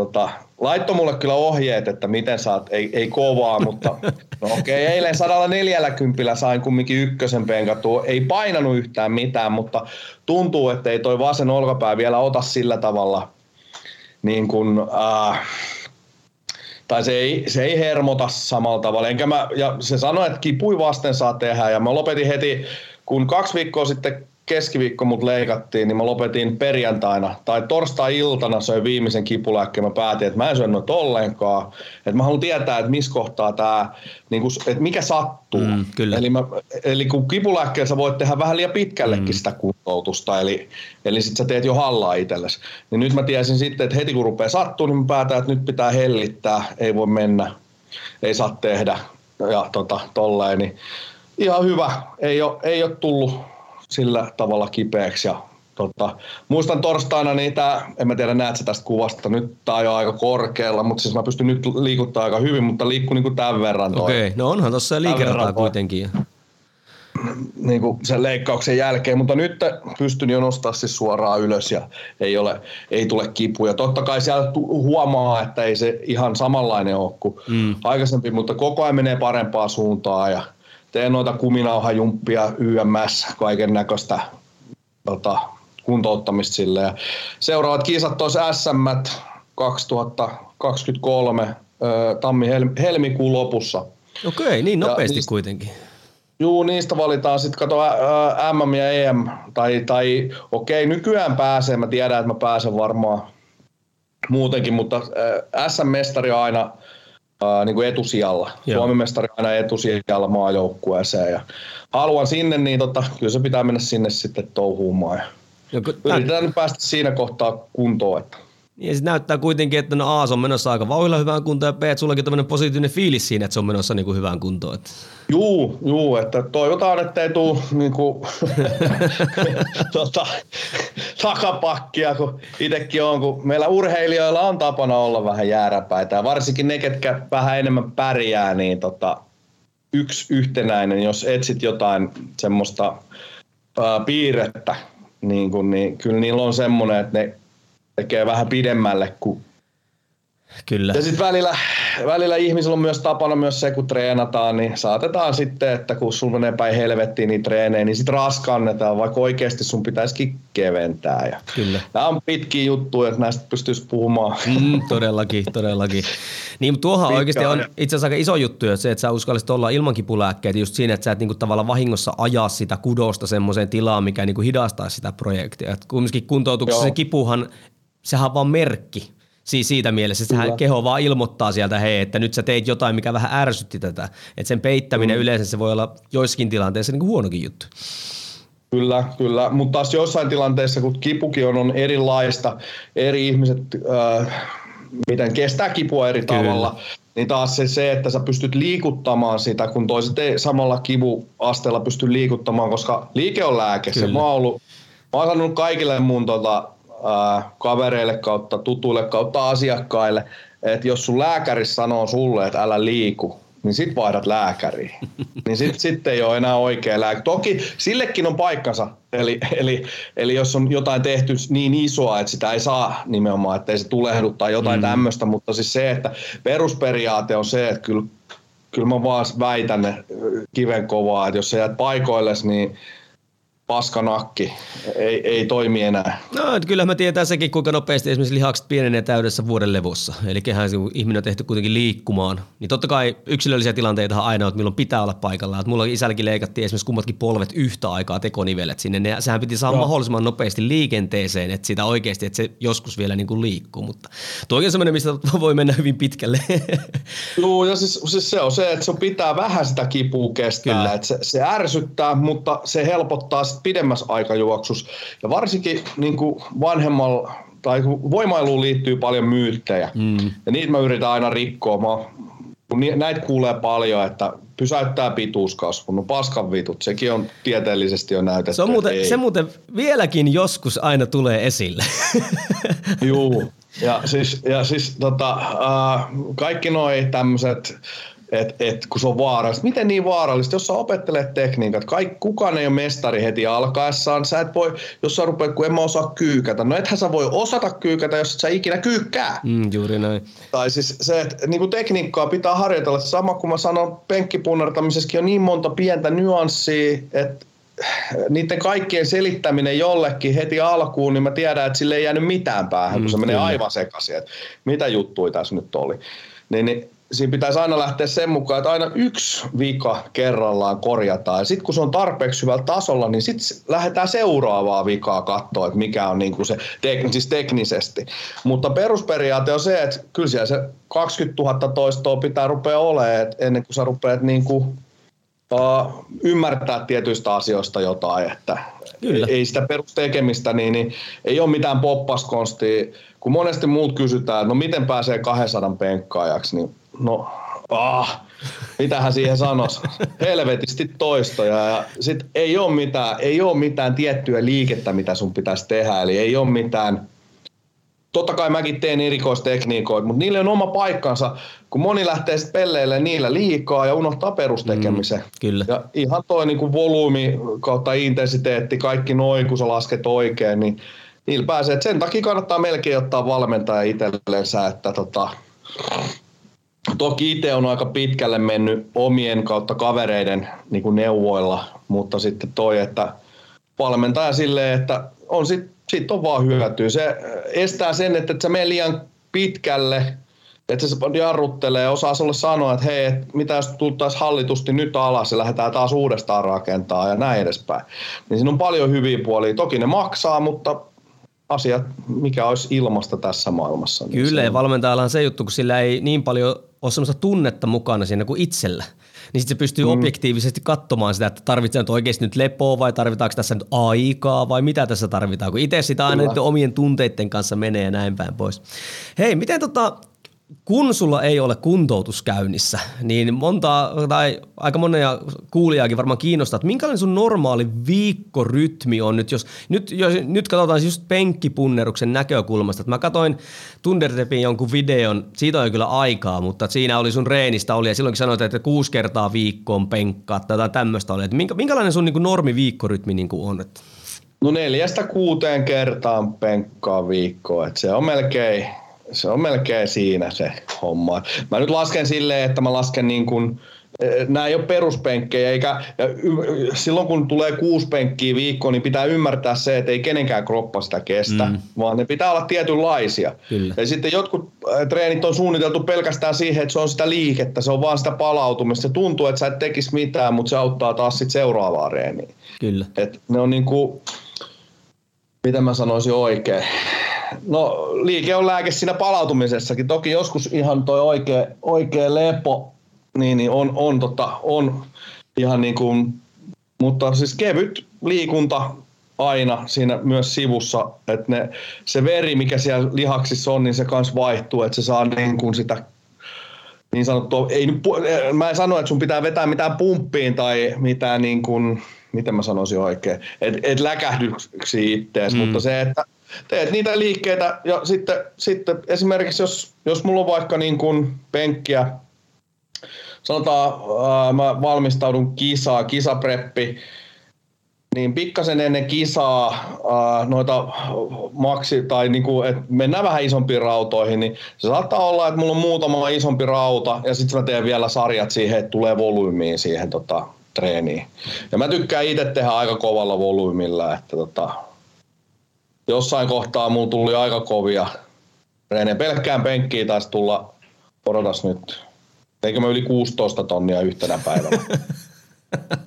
laitto mulle kyllä ohjeet, että miten saat, ei kovaa, mutta no okei, eilen 140 sain kumminkin 1 penkatua, ei painanut yhtään mitään, mutta tuntuu, että ei toi vasen olkapää vielä ota sillä tavalla, niin kun, tai se ei hermota samalla tavalla, enkä mä, ja se sanoi, että kipui vasten saa tehdä, ja mä lopetin heti, kun 2 viikkoa sitten keskiviikko mut leikattiin, niin mä lopetin perjantaina tai torstai-iltana söin viimeisen kipulääkkeen. Mä päätin, että mä en syö noita ollenkaan. Et mä haluan tietää, että missä kohtaa tää, niinku, että mikä sattuu. Eli kun kipulääkkeen sä voit tehdä vähän liian pitkällekin sitä kuntoutusta, eli sit sä teet jo hallaa itsellesi. Niin nyt mä tiesin sitten, että heti kun rupeaa sattua, niin mä päätän, että nyt pitää hellittää, ei voi mennä, ei saa tehdä ja tolleen. Niin ihan hyvä, ei ole tullut sillä tavalla kipeäksi. Ja, muistan torstaina niitä, en mä tiedä näetkö tästä kuvasta, nyt tää on jo aika korkealla, mutta siis mä pystyn nyt liikuttaa aika hyvin, mutta liikkuu niinku tämän verran. Okei, no onhan tossa liikerataa kuitenkin. Niinku sen leikkauksen jälkeen, mutta nyt pystyn jo nostaa siis suoraan ylös ja ei tule kipuja. Totta kai siellä huomaa, että ei se ihan samanlainen ole kuin aikaisempi, mutta koko ajan menee parempaan suuntaan ja teen noita kuminauhajumppia, YMS, kaiken näköistä kuntouttamista sille. Ja seuraavat kisat toissa SM 2023 helmikuun lopussa. Okei, niin nopeasti niistä, kuitenkin. Juu, niistä valitaan sitten, kato MM ja EM. Tai okei, nykyään pääsee, mä tiedän, että mä pääsen varmaan muutenkin, mutta SM-mestari on aina niin kuin etusijalla. Suomen mestari aina etusijalla maajoukkueeseen ja haluan sinne, niin kyllä se pitää mennä sinne sitten touhuumaan. Yritetään nyt päästä siinä kohtaa kuntoon. Niin, ja näyttää kuitenkin, että no A, se on menossa aika vauhdilla hyvään kuntoon ja B, että sullakin on tämmöinen positiivinen fiilis siinä, että se on menossa niin kuin hyvään kuntoon. Että. Juu, että toivotaan, että ei tule niin kuin, takapakkia, kun itsekin on, kun meillä urheilijoilla on tapana olla vähän jääräpäitä ja varsinkin ne, ketkä vähän enemmän pärjää, niin yksi yhtenäinen, jos etsit jotain semmoista piirrettä, niin, kun, niin kyllä niillä on semmoinen, että ne tekee vähän pidemmälle kuin. Kyllä. Ja sitten välillä ihmisillä on myös tapana myös se, kun treenataan, niin saatetaan sitten, että kun sun menee päin helvettiin niin treenejä, niin sitten raskannetaan, vaikka oikeasti sun pitäisikin keventää. Ja kyllä. Nämä on pitkiä juttuja, että näistä pystyisi puhumaan. Todellakin. Niin, tuohan oikeasti on itse asiassa aika iso juttu, että se, että sä uskallisit olla ilman kipulääkkeitä just siinä, että sä et niinku tavallaan vahingossa ajaa sitä kudosta semmoiseen tilaan, mikä niinku hidastaa sitä projektia. Et kumminkin kuntoutuksessa se kipuhan, sehän on vaan merkki. Siis siitä mielessä, että sehän keho vaan ilmoittaa sieltä, hei, että nyt sä teit jotain, mikä vähän ärsytti tätä. Että sen peittäminen yleensä se voi olla joissakin tilanteissa niin kuin huonokin juttu. Kyllä. Mutta taas joissain tilanteissa, kun kipukin on erilaista, eri ihmiset, miten kestää kipua eri tavalla, niin taas se, että sä pystyt liikuttamaan sitä, kun toiset ei samalla kivuasteella pysty liikuttamaan, koska liike on lääke. Se mä oon sanonut kaikille mun kavereille kautta, tutuille kautta asiakkaille, että jos sun lääkäri sanoo sulle, että älä liiku, niin sit vaihdat lääkäriä. Niin sit ei ole enää oikea lääkäri. Toki sillekin on paikkansa, eli jos on jotain tehty niin isoa, että sitä ei saa nimenomaan, että ei se tulehdu tai jotain tämmöistä, mutta siis se, että perusperiaate on se, että kyllä mä vaan väitän kiven kovaa, että jos sä jäät paikoillesi, niin paskanakki. Ei toimi enää. No, kyllähän mä tiedän sekin, kuinka nopeasti esimerkiksi lihakset pienenee täydessä vuoden levossa. Eli kun ihminen on tehty kuitenkin liikkumaan. Niin totta kai yksilöllisiä tilanteita aina on, että milloin pitää olla paikallaan. Mulla isälläkin leikattiin esimerkiksi kummatkin polvet yhtä aikaa tekonivelet sinne. Ne, sehän piti saada mahdollisimman nopeasti liikenteeseen, että sitä oikeasti, että se joskus vielä niin kuin liikkuu. Mutta tuo on semmoinen, mistä voi mennä hyvin pitkälle. Joo, ja siis se on se, että se pitää vähän sitä kipua kestää. Että se ärsyttää, mutta se helpottaa pidemmässä aikajuoksussa. Ja varsinkin niin kuin vanhemmalla tai voimailuun liittyy paljon myyttejä. Ja niitä mä yritän aina rikkoa. Näitä kuulee paljon, että pysäyttää pituuskasvun. No paskan vitut, sekin on tieteellisesti jo näytetty. Se muuten vieläkin joskus aina tulee esille. Joo. Ja siis kaikki noi tämmöiset, että kun se on vaarallista. Miten niin vaarallista, jos sä opettelet tekniikat? Kukaan ei ole mestari heti alkaessaan. Sä et voi, jos sä rupeat, kun en mä osaa kyykätä. No ethän sä voi osata kyykätä, jos et sä ikinä kyykkää. Juuri näin. Tai siis se, että niin kuin tekniikkaa pitää harjoitella. Sama kuin mä sanon, penkkipunnertamisessakin on niin monta pientä nyanssia, että niiden kaikkien selittäminen jollekin heti alkuun, niin mä tiedän, että sille ei jäänyt mitään päähän, kun se menee aivan sekaisin, että mitä juttuja tässä nyt oli. Niin siinä pitäisi aina lähteä sen mukaan, että aina yksi vika kerrallaan korjataan. Ja sitten kun se on tarpeeksi hyvällä tasolla, niin sitten lähdetään seuraavaa vikaa katsoa, että mikä on niinku se siis teknisesti. Mutta perusperiaate on se, että kyllä siellä se 20 000 toistoa pitää rupea olemaan, että ennen kuin sä rupeat niinku ymmärtää tietyistä asioista jotain. Että ei sitä perustekemistä, niin ei ole mitään poppaskonstia. Kun monesti muut kysytään, että no miten pääsee 200 penkkaajaksi, niin no, mitähän siihen sanoisi? Helvetisti toistoja ja sit ei ole mitään tiettyä liikettä, mitä sun pitäisi tehdä, eli ei ole mitään. Totta kai mäkin teen erikoistekniikoita, mutta niille on oma paikkansa, kun moni lähtee sitten pelleille niillä liikaa ja unohtaa perustekemisen. Kyllä. Ja ihan toi niin kuin volyymi kautta intensiteetti, kaikki noin, kun sä lasket oikein, niin niillä pääsee. Et sen takia kannattaa melkein ottaa valmentaja itsellensä, että toki itse on aika pitkälle mennyt omien kautta kavereiden niin kuin neuvoilla, mutta sitten toi, että valmentaja silleen, että on siitä on vaan hyötyä. Se estää sen, että et sä mene liian pitkälle, että se jarruttelee, osaa sulle sanoa, että hei, mitä jos tultaisiin hallitusti nyt alas ja lähdetään taas uudestaan rakentaa ja näin edespäin. Niin siinä on paljon hyviä puolia. Toki ne maksaa, mutta asiat, mikä olisi ilmasta tässä maailmassa. Niin kyllä, ja valmentajalla on se juttu, kun sillä ei niin paljon ole semmoista tunnetta mukana siinä kuin itsellä. Niin sitten se pystyy objektiivisesti katsomaan sitä, että tarvitseeko oikeasti nyt lepoa vai tarvitaanko tässä nyt aikaa vai mitä tässä tarvitaan, kun itse sitä aina omien tunteiden kanssa menee ja näin päin pois. Hei, miten kun sulla ei ole kuntoutus käynnissä, niin montaa tai aika monia kuulijaakin varmaan kiinnostaa, että minkälainen sun normaali viikkorytmi on nyt, jos nyt katsotaan just penkkipunneruksen näkökulmasta. Että mä katsoin Thunderdepin jonkun videon, siitä on kyllä aikaa, mutta siinä oli sun reenistä oli ja silloinkin sanoit, että 6 kertaa viikkoon penkkaa tai jotain tämmöistä oli. Että minkälainen sun niin normiviikkorytmi niin on? No 4-6 kertaan penkkaa viikkoa, että se on melkein siinä se homma. Mä nyt lasken silleen, että mä lasken niin kuin, nämä ei ole peruspenkkejä, eikä silloin kun tulee 6 penkkiä viikkoon, niin pitää ymmärtää se, että ei kenenkään kroppa sitä kestä, vaan ne pitää olla tietynlaisia. Kyllä. Ja sitten jotkut treenit on suunniteltu pelkästään siihen, että se on sitä liikettä, se on vaan sitä palautumista. Se tuntuu, että sä et tekisi mitään, mutta se auttaa taas sit seuraavaa reeniä. Kyllä. Et ne on niin kuin, mitä mä sanoisin oikein. No liike on lääke siinä palautumisessakin. Toki joskus ihan toi oikea lepo niin on ihan niin kuin, mutta siis kevyt liikunta aina siinä myös sivussa, että se veri mikä siellä lihaksissa on, niin se kans vaihtuu, että se saa niin kuin sitä niin sanottua, ei nyt, mä en sano, että sun pitää vetää mitään pumppiin tai mitään niin kuin, miten mä sanoisin oikein, et läkähdyksi ittees, mutta se, että teet niitä liikkeitä ja sitten esimerkiksi jos mulla on vaikka niin kuin penkkiä, sanotaan mä valmistaudun kisapreppi, niin pikkasen ennen kisaa noita maksi tai niin kuin, että mennään vähän isompiin rautoihin, niin se saattaa olla, että mulla on muutama isompi rauta ja sitten mä teen vielä sarjat siihen, että tulee volyymiin siihen treeniin. Ja mä tykkään itse tehdä aika kovalla volyymillä, että jossain kohtaa mulla tuli aika kovia treenejä. Pelkkään penkkiä taisi tulla, odotas nyt, eikö mä yli 16 tonnia yhtenä päivänä.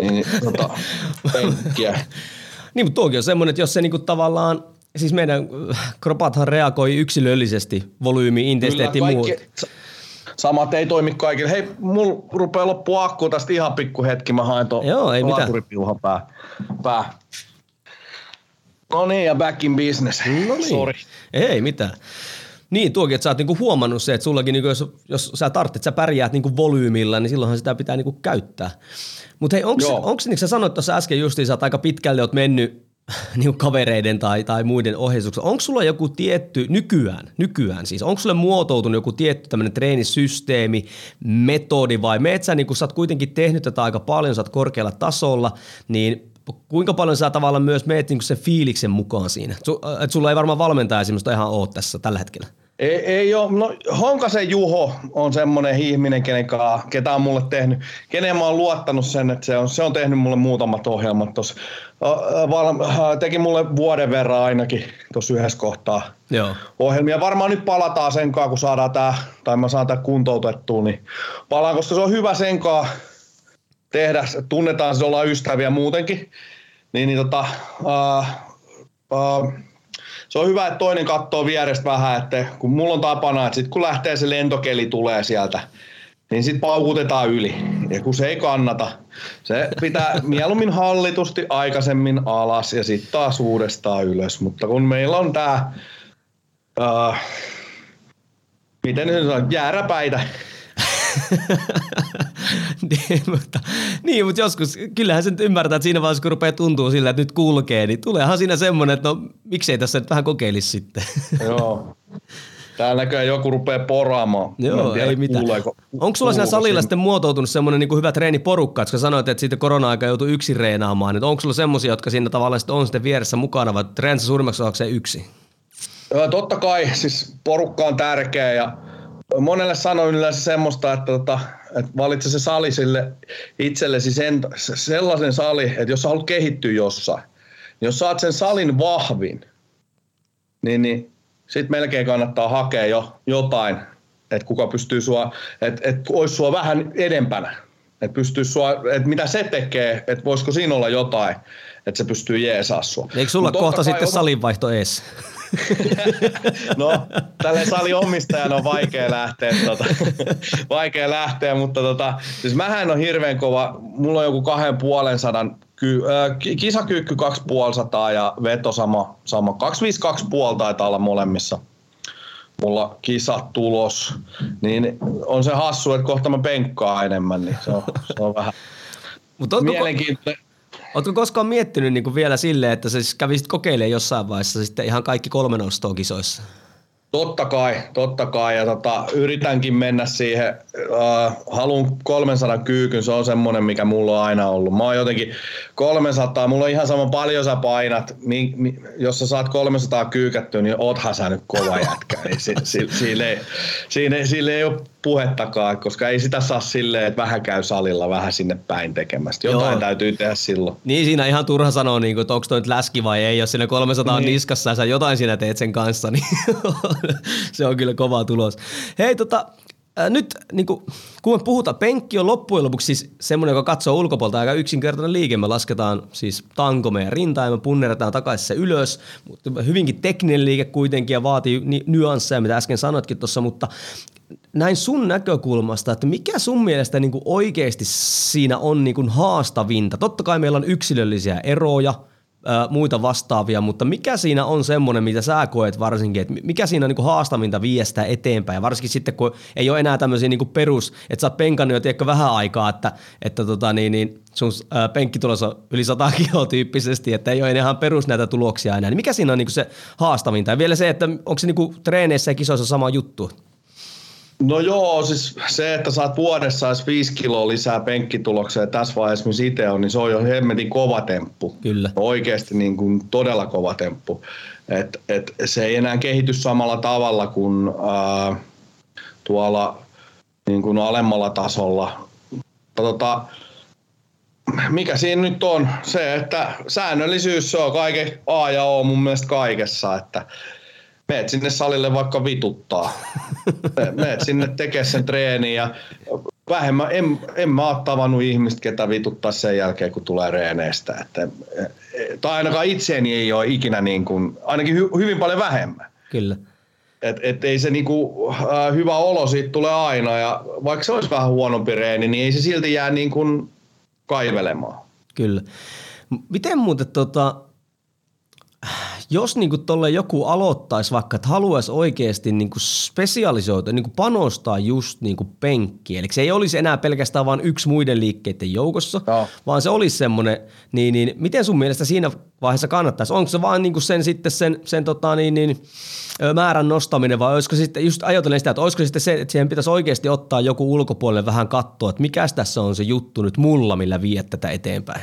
Niin, penkkiä. Niin, mutta tuokin on semmoinen, että jos se niinku tavallaan, siis meidän kropathan reagoi yksilöllisesti volyymiin, intensiteettiin ja muuhun. Samat ei toimi kaikille. Hei, mulla rupeaa loppua akkuu tästä ihan pikkuhetki, mä haen tuon laaturipiuhan pää. No niin, ja back in business. No niin. Sorry. Ei mitään. Niin, tuokin, että sä oot niinku huomannut se, että sullakin, niinku, jos sä tarvitset, sä pärjäät niinku volyymilla, niin silloinhan sitä pitää niinku käyttää. Mutta hei, onko se, niin sä sanoit tuossa äsken justiin, että aika pitkälle oot mennyt niinku kavereiden tai muiden ohjeistuksella. Onko sulla joku tietty, nykyään siis, onko sulle muotoutunut joku tietty tämmöinen treenisysteemi, metodi vai metsä, niin kun sä oot kuitenkin tehnyt tätä aika paljon, sä oot korkealla tasolla, niin kuinka paljon sä tavallaan myös meet niin sen fiiliksen mukaan siinä? Että sulla ei varmaan valmentaja esimerkiksi ihan ole tässä tällä hetkellä. Ei ole. No, Honkasen Juho on semmoinen ihminen, ketä on mulle tehnyt. Kenen mä oon luottanut sen, että se on tehnyt mulle muutamat ohjelmat tuossa. Teki mulle vuoden verran ainakin tuossa yhdessä kohtaa. Joo. Ohjelmia. Varmaan nyt palataan senkaan, kun saadaan tää, tai mä saan tää kuntoutettua, niin palaan, koska se on hyvä senkaan tehdä, tunnetaan, se ollaan ystäviä muutenkin, se on hyvä, että toinen katsoo vierestä vähän, että kun mulla on tapana, että sit kun lähtee se lentokeli tulee sieltä, niin sit paukutetaan yli, ja kun se ei kannata, se pitää mieluummin hallitusti aikaisemmin alas ja sit taas uudestaan ylös, mutta kun meillä on tää, miten se on, jääräpäitä, mutta joskus, kyllähän sen ymmärtää, että siinä vaiheessa kun rupeaa tuntua sillä, että nyt kulkee, niin tuleehan siinä semmoinen, että no miksei tässä nyt vähän kokeilisi sitten. Joo, täällä näköjään joku rupeaa poraamaan. Joo, ei mitään. Onko sulla siinä salilla sitten muotoutunut semmoinen niin kuin hyvä treeniporukka, koska sanoit, että siitä korona-aika joutui yksin reenaamaan, että onko sulla semmoisia, jotka siinä tavallaan sitten on sitten vieressä mukana, vai treensa suurimmaksi osakseen yksin? Totta kai, siis porukka on tärkeä ja monelle sanoin yleensä semmoista, että valitse se sali sille itsellesi sellaisen sali, että jos sä haluat kehittyä jossain, niin jos saat sen salin vahvin, niin sit melkein kannattaa hakea jo jotain, että kuka pystyy sua, että ois sua vähän edempänä, että pystyy sua, että mitä se tekee, että voisiko siinä olla jotain, että se pystyy jeesaa sua. Eikö sulla kohta sitten salinvaihto ees? No, tälle saliomistajana on vaikea lähteä, mutta siis mähän on hirveän kova, mulla on joku 250 kisakyykky 250 ja veto sama 252,5 taitaa olla molemmissa. mulla kisatulos, niin on se hassu, että kohta mä penkkaan enemmän, niin se on vähän mielenkiintoinen. Oletko koskaan miettinyt niin kuin vielä silleen, että sä siis kävisit kokeilemaan jossain vaiheessa sitten ihan kaikki 3 nostoa kisoissa? Totta kai. Ja yritänkin mennä siihen. Haluan 300 kyykyn, se on semmoinen, mikä mulla on aina ollut. Mä oon jotenkin 300, mulla on ihan sama paljon sä painat. Jos sä saat 300 kyykättyä, niin oothan sä nyt kova jätkä. Siinä ei ole puhettakaan, koska ei sitä saa silleen, että vähän käy salilla, vähän sinne päin tekemästä. Jotain täytyy tehdä silloin. Niin siinä ihan turha sanoa, niin että onko toi nyt läski vai ei. Jos siinä 300 on niskassa ja sä jotain siinä teet sen kanssa, niin se on kyllä kova tulos. Hei, nyt niin kun me puhutaan, penkki on loppujen lopuksi siis semmoinen, joka katsoo ulkopuolta aika yksinkertainen liike. Me lasketaan siis tanko meidän rintaan ja me punnerretaan takaisin se ylös. Mutta hyvinkin tekninen liike kuitenkin ja vaatii nyansseja, mitä äsken sanoitkin tuossa, mutta näin sun näkökulmasta, että mikä sun mielestä niin kuin oikeasti siinä on niin kuin haastavinta? Totta kai meillä on yksilöllisiä eroja, muita vastaavia, mutta mikä siinä on semmoinen, mitä sä koet varsinkin, että mikä siinä on niin kuin haastavinta viestää eteenpäin? Ja varsinkin sitten, kun ei ole enää tämmöisiä niin kuin perus, että sä oot penkannut jo tiedätkö vähän aikaa, että sun penkkitulos on yli 100 kiloa tyyppisesti, että ei ole enää perus näitä tuloksia enää. Niin mikä siinä on niin kuin se haastavinta? Ja vielä se, että onko se niin kuin treeneissä ja kisoissa sama juttu? No joo, siis se, että saat vuodessa edes 5 kiloa lisää penkkitulokseen tässä vaiheessa, missä itse on, niin se on jo hemmetin kova temppu. Kyllä. Oikeasti niin kuin todella kova temppu. Et se ei enää kehity samalla tavalla kuin tuolla niin kuin alemmalla tasolla. Mikä siinä nyt on? Se, että säännöllisyys se on kaiken A ja O mun mielestä kaikessa, että meet sinne salille vaikka vituttaa. Meet sinne tekee sen treeniin ja vähemmän, en mä ole tavannut ihmistä, ketä vituttaa sen jälkeen, kun tulee reeneestä. Tai ainakaan itseeni ei ole ikinä, niin kuin, ainakin hyvin paljon vähemmän. Kyllä. Et ei se niinku, hyvä olo siitä tulee aina ja vaikka se olisi vähän huonompi reeni, niin ei se silti jää niin kuin kaivelemaan. Kyllä. Miten muuten jos niinku tolle joku aloittaisi vaikka, että haluaisi oikeasti niinku spesialisoitua, niinku panostaa just niinku penkkiin, eli se ei olisi enää pelkästään vain yksi muiden liikkeiden joukossa, vaan se olisi semmoinen, niin miten sun mielestä siinä vaiheessa kannattaisi? Onko se vaan niinku sen määrän nostaminen vai olisiko sitten, just ajatellen sitä, että olisiko sitten se, että siihen pitäisi oikeasti ottaa joku ulkopuolelle vähän katsoa, että mikäs tässä on se juttu nyt mulla, millä viet tätä eteenpäin?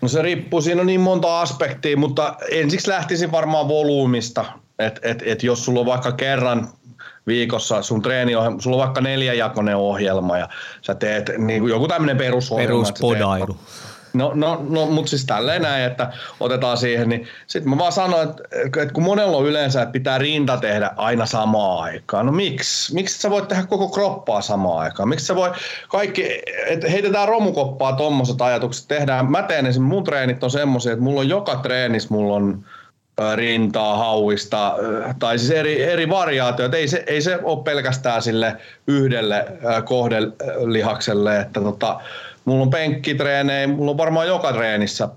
No se riippuu, siinä on niin monta aspektia, mutta ensiksi lähtisin varmaan volyymista, että jos sulla on vaikka kerran viikossa sun treeniohjelma, sulla on vaikka 4-jakoinen ohjelma ja sä teet niin joku tämmöinen perusohjelma. Peruspodailu. No mutta siis tälleen näin, että otetaan siihen, niin sitten mä vaan sanoin, että kun monella on yleensä, että pitää rinta tehdä aina samaan aikaan. No miksi? Miksi sä voit tehdä koko kroppaa samaan aikaan? Miksi sä voi kaikki, että heitetään romukoppaa tommoset ajatukset tehdään. Mä teen esimerkiksi, mun treenit on semmoisia, että mulla on joka treenissä, mulla on rintaa, hauista tai siis eri variaatioita. Ei se ole pelkästään sille yhdelle kohdelihakselle, että mulla on penkkitreenejä, mulla on varmaan joka treenissä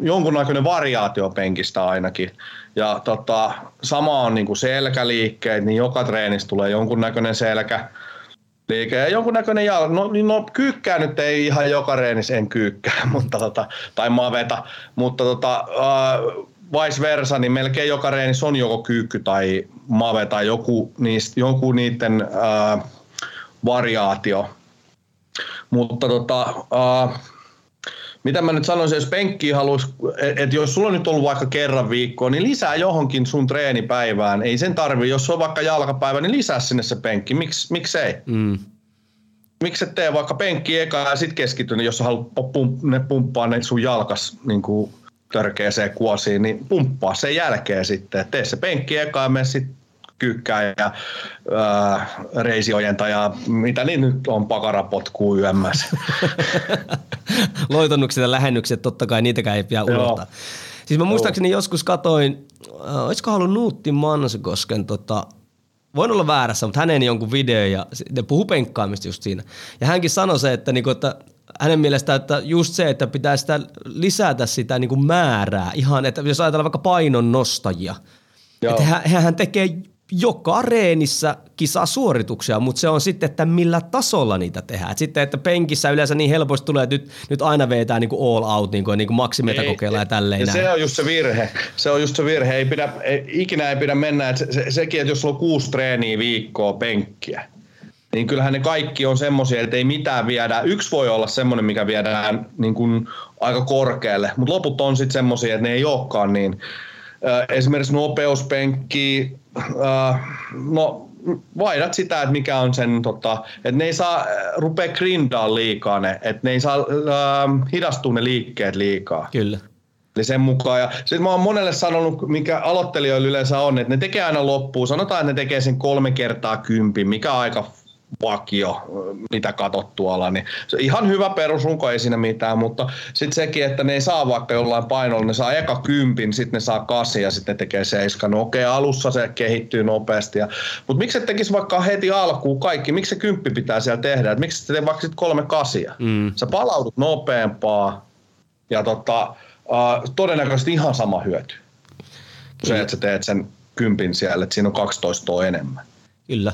jonkunnäköinen variaatio penkistä ainakin. Ja sama on niinku selkäliikkeet, niin joka treenissä tulee jonkunnäköinen selkäliike ja jonkunnäköinen jalka. No kyykkää nyt ei ihan joka treenissä, en kyykkää, mutta tai maveta, mutta vice versa, niin melkein joka treenissä on joko kyykky tai mave tai joku niiden variaatio. Mutta mitä mä nyt sanoisin, jos penkkiä haluaisi, että jos sulla on nyt ollut vaikka kerran viikkoa, niin lisää johonkin sun treenipäivään. Ei sen tarvitse, jos se on vaikka jalkapäivä, niin lisää sinne se penkki. Miksei? Mm. Miksi et tee vaikka penkkiä eka ja sitten keskity, niin jos sä haluat pumppaa ne sun jalkas niin kuin törkeeseen kuosiin, niin pumppaa sen jälkeen sitten. Tee se penkki eka ja mene sitten kyykkää ja reisiojentajaa, mitä niin nyt on, pakarapotkuu yms. Loitonnukset ja lähennykset, totta kai niitäkään ei pidä unohtaa. Siis mä muistaakseni joskus katsoin, olisiko halunnut Nuutti Manskosken, voin olla väärässä, mutta hänen jonkun video ja ne puhui penkkaamista just siinä. Ja hänkin sanoi se, että hänen mielestään, että just se, että pitää sitä lisätä sitä niin kuin määrää ihan, että jos ajatellaan vaikka painon nostajia, että hän tekee joka reenissä kisasuorituksia, mutta se on sitten, että millä tasolla niitä tehdään. Et sitten, että penkissä yleensä niin helposti tulee, että nyt aina vetää niinku all out, niinku maksimeta kokeilla ja tälleen. Ja se on just se virhe. Ikinä ei pidä mennä. Et sekin, että jos sulla on 6 treeniä viikkoa penkkiä, niin kyllähän ne kaikki on semmoisia, että ei mitään viedä. Yksi voi olla semmoinen, mikä viedään niin kuin aika korkealle, mutta loput on sitten semmoisia, että ne ei olekaan niin. Esimerkiksi nopeuspenkkiä, no vaihdat sitä, että mikä on sen, että ne ei saa rupea grindaan liikaa ne, että ne ei saa hidastua ne liikkeet liikaa. Kyllä. Eli sen mukaan. Ja sitten mä oon monelle sanonut, mikä aloittelijoilla yleensä on, että ne tekee aina loppuun. Sanotaan, että ne tekee sen 3 kertaa 10, mikä aika vakio, mitä katot tuolla, niin se ihan hyvä perusrunko, ei siinä mitään, mutta sitten sekin, että ne ei saa vaikka jollain painolla, ne saa eka 10, sitten ne saa 8 ja sitten ne tekee 7. No okei, alussa se kehittyy nopeasti, mutta miksi et tekisi vaikka heti alkuun kaikki, miksi se 10 pitää siellä tehdä, että miksi et tee vaikka sitten 3 8? Sä palaudut nopeampaa ja todennäköisesti ihan sama hyöty. Se, että sä teet sen 10 siellä, että siinä on 12 enemmän. Kyllä.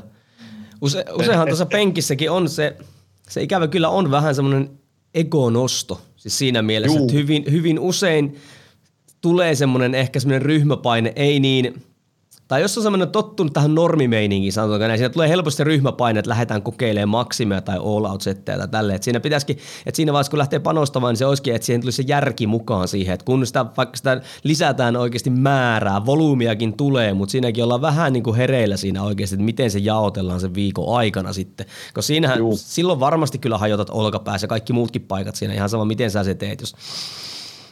Useinhan tuossa penkissäkin on se ikävä kyllä on vähän semmoinen egonosto, siis siinä mielessä, että hyvin usein tulee semmoinen ehkä semmoinen ryhmäpaine, ei niin, tai jos on semmoinen tottunut tähän normimeininkiin, sanotaan näin, siinä tulee helposti ryhmäpaine, että lähdetään kokeilemaan maksimia tai all out setteja tai tälleen, että siinä pitäisikin, että siinä vaiheessa kun lähtee panostamaan, niin se olisikin, että siihen tulisi se järki mukaan siihen, että kun sitä, vaikka sitä lisätään oikeasti määrää, volyymiakin tulee, mutta siinäkin ollaan vähän niin kuin hereillä siinä oikeasti, että miten se jaotellaan sen viikon aikana sitten, koska siinähän, silloin varmasti kyllä hajotat olkapäässä kaikki muutkin paikat siinä, ihan sama miten sä se teet, jos...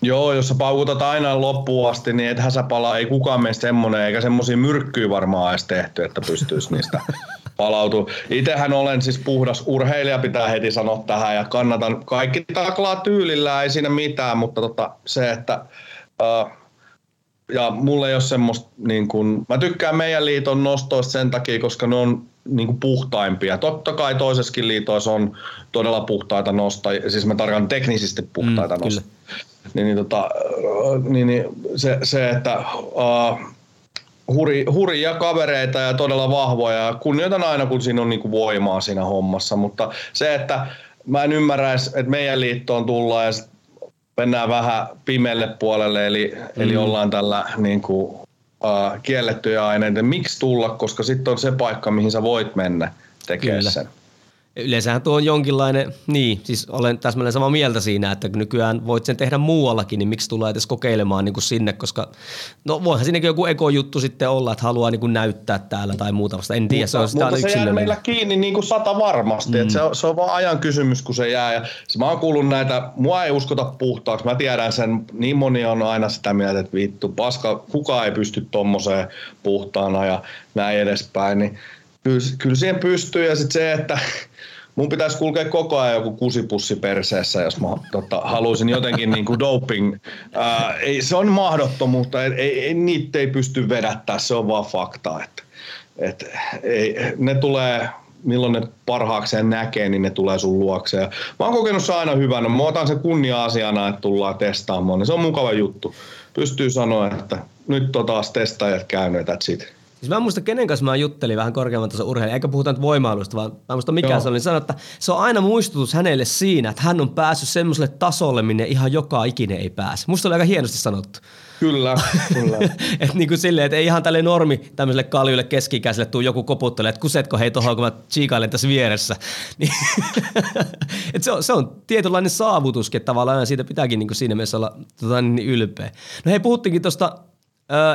Joo, jos sä paukutat aina loppuun asti, niin ethän sä palaa, ei kukaan mene semmoinen, eikä semmoisia myrkkyjä varmaan edes tehty, että pystyisi niistä palautumaan. Itsehän olen siis puhdas urheilija, pitää heti sanoa tähän, ja kannatan kaikki taklaa tyylillä, ei siinä mitään, mutta se, että... ja mulla ei ole semmoista, niin kun, mä tykkään meidän liiton nostoista sen takia, koska ne on niin kuin puhtaimpia. Totta kai toisessakin liitoissa on todella puhtaita nostajia, siis mä tarkoitan teknisesti puhtaita nostajia. Hurjia kavereita ja todella vahvoja ja kunnioitan aina, kun siinä on niin kuin voimaa siinä hommassa, mutta se, että mä en ymmärräisi, että meidän liittoon tullaan ja mennään vähän pimeälle puolelle, eli ollaan tällä niin kuin, kiellettyjä aineita. Miksi tulla, koska sitten on se paikka, mihin sä voit mennä tekemään sen. Yleensähän tuo on jonkinlainen, niin, siis olen täsmälleen samaa mieltä siinä, että nykyään voit sen tehdä muuallakin, niin miksi tullaan edes kokeilemaan niin kuin sinne, koska no voihan siinäkin joku ekojuttu sitten olla, että haluaa niin kuin näyttää täällä tai muuta vasta, en tiedä, se on sitä yksilöllinen. Mutta se jää meillä kiinni niin kuin 100 varmasti, että se on vaan ajan kysymys, kun se jää, ja mä oon kuullut näitä, mua ei uskota puhtaaksi, mä tiedän sen, niin moni on aina sitä mieltä, että vittu, paska, kukaan ei pysty tommoseen puhtaana ja näin edespäin, niin kyllä siihen pystyy, ja sitten se, että mun pitäisi kulkea koko ajan joku kusipussi perseessä, jos mä haluaisin jotenkin niinku doping. Se on mahdottomuutta, niitä ei pysty vedättämään, se on vaan fakta. Ne tulee, milloin ne parhaakseen näkee, niin ne tulee sun luokse. Ja mä oon kokenut se aina hyvänä, mä otan sen kunnia-asiana, että tullaan testaamaan, niin se on mukava juttu. Pystyy sanoa, että nyt on taas testaajat käyneet, that's it. Siis mä en muista, kenen kanssa mä juttelin vähän korkeamman tason urheilija, eikä puhuta nyt voimailusta, vaan mä en muista mikään se oli, niin sanoin, että se on aina muistutus hänelle siinä, että hän on päässyt semmoiselle tasolle, minne ihan joka ikinen ei pääse. Musta oli aika hienosti sanottu. Kyllä. Että niin kuin silleen, että ei ihan tälle normi tämmöiselle kaljuille keski-ikäiselle tuu joku koputtelemaan, että kusetko hei tohon, kun mä chiikailen tässä vieressä. Että se on tietynlainen saavutuskin, että tavallaan siitä pitääkin niin kuin siinä mielessä olla niin ylpeä. No hei, puhuttiinkin tuosta...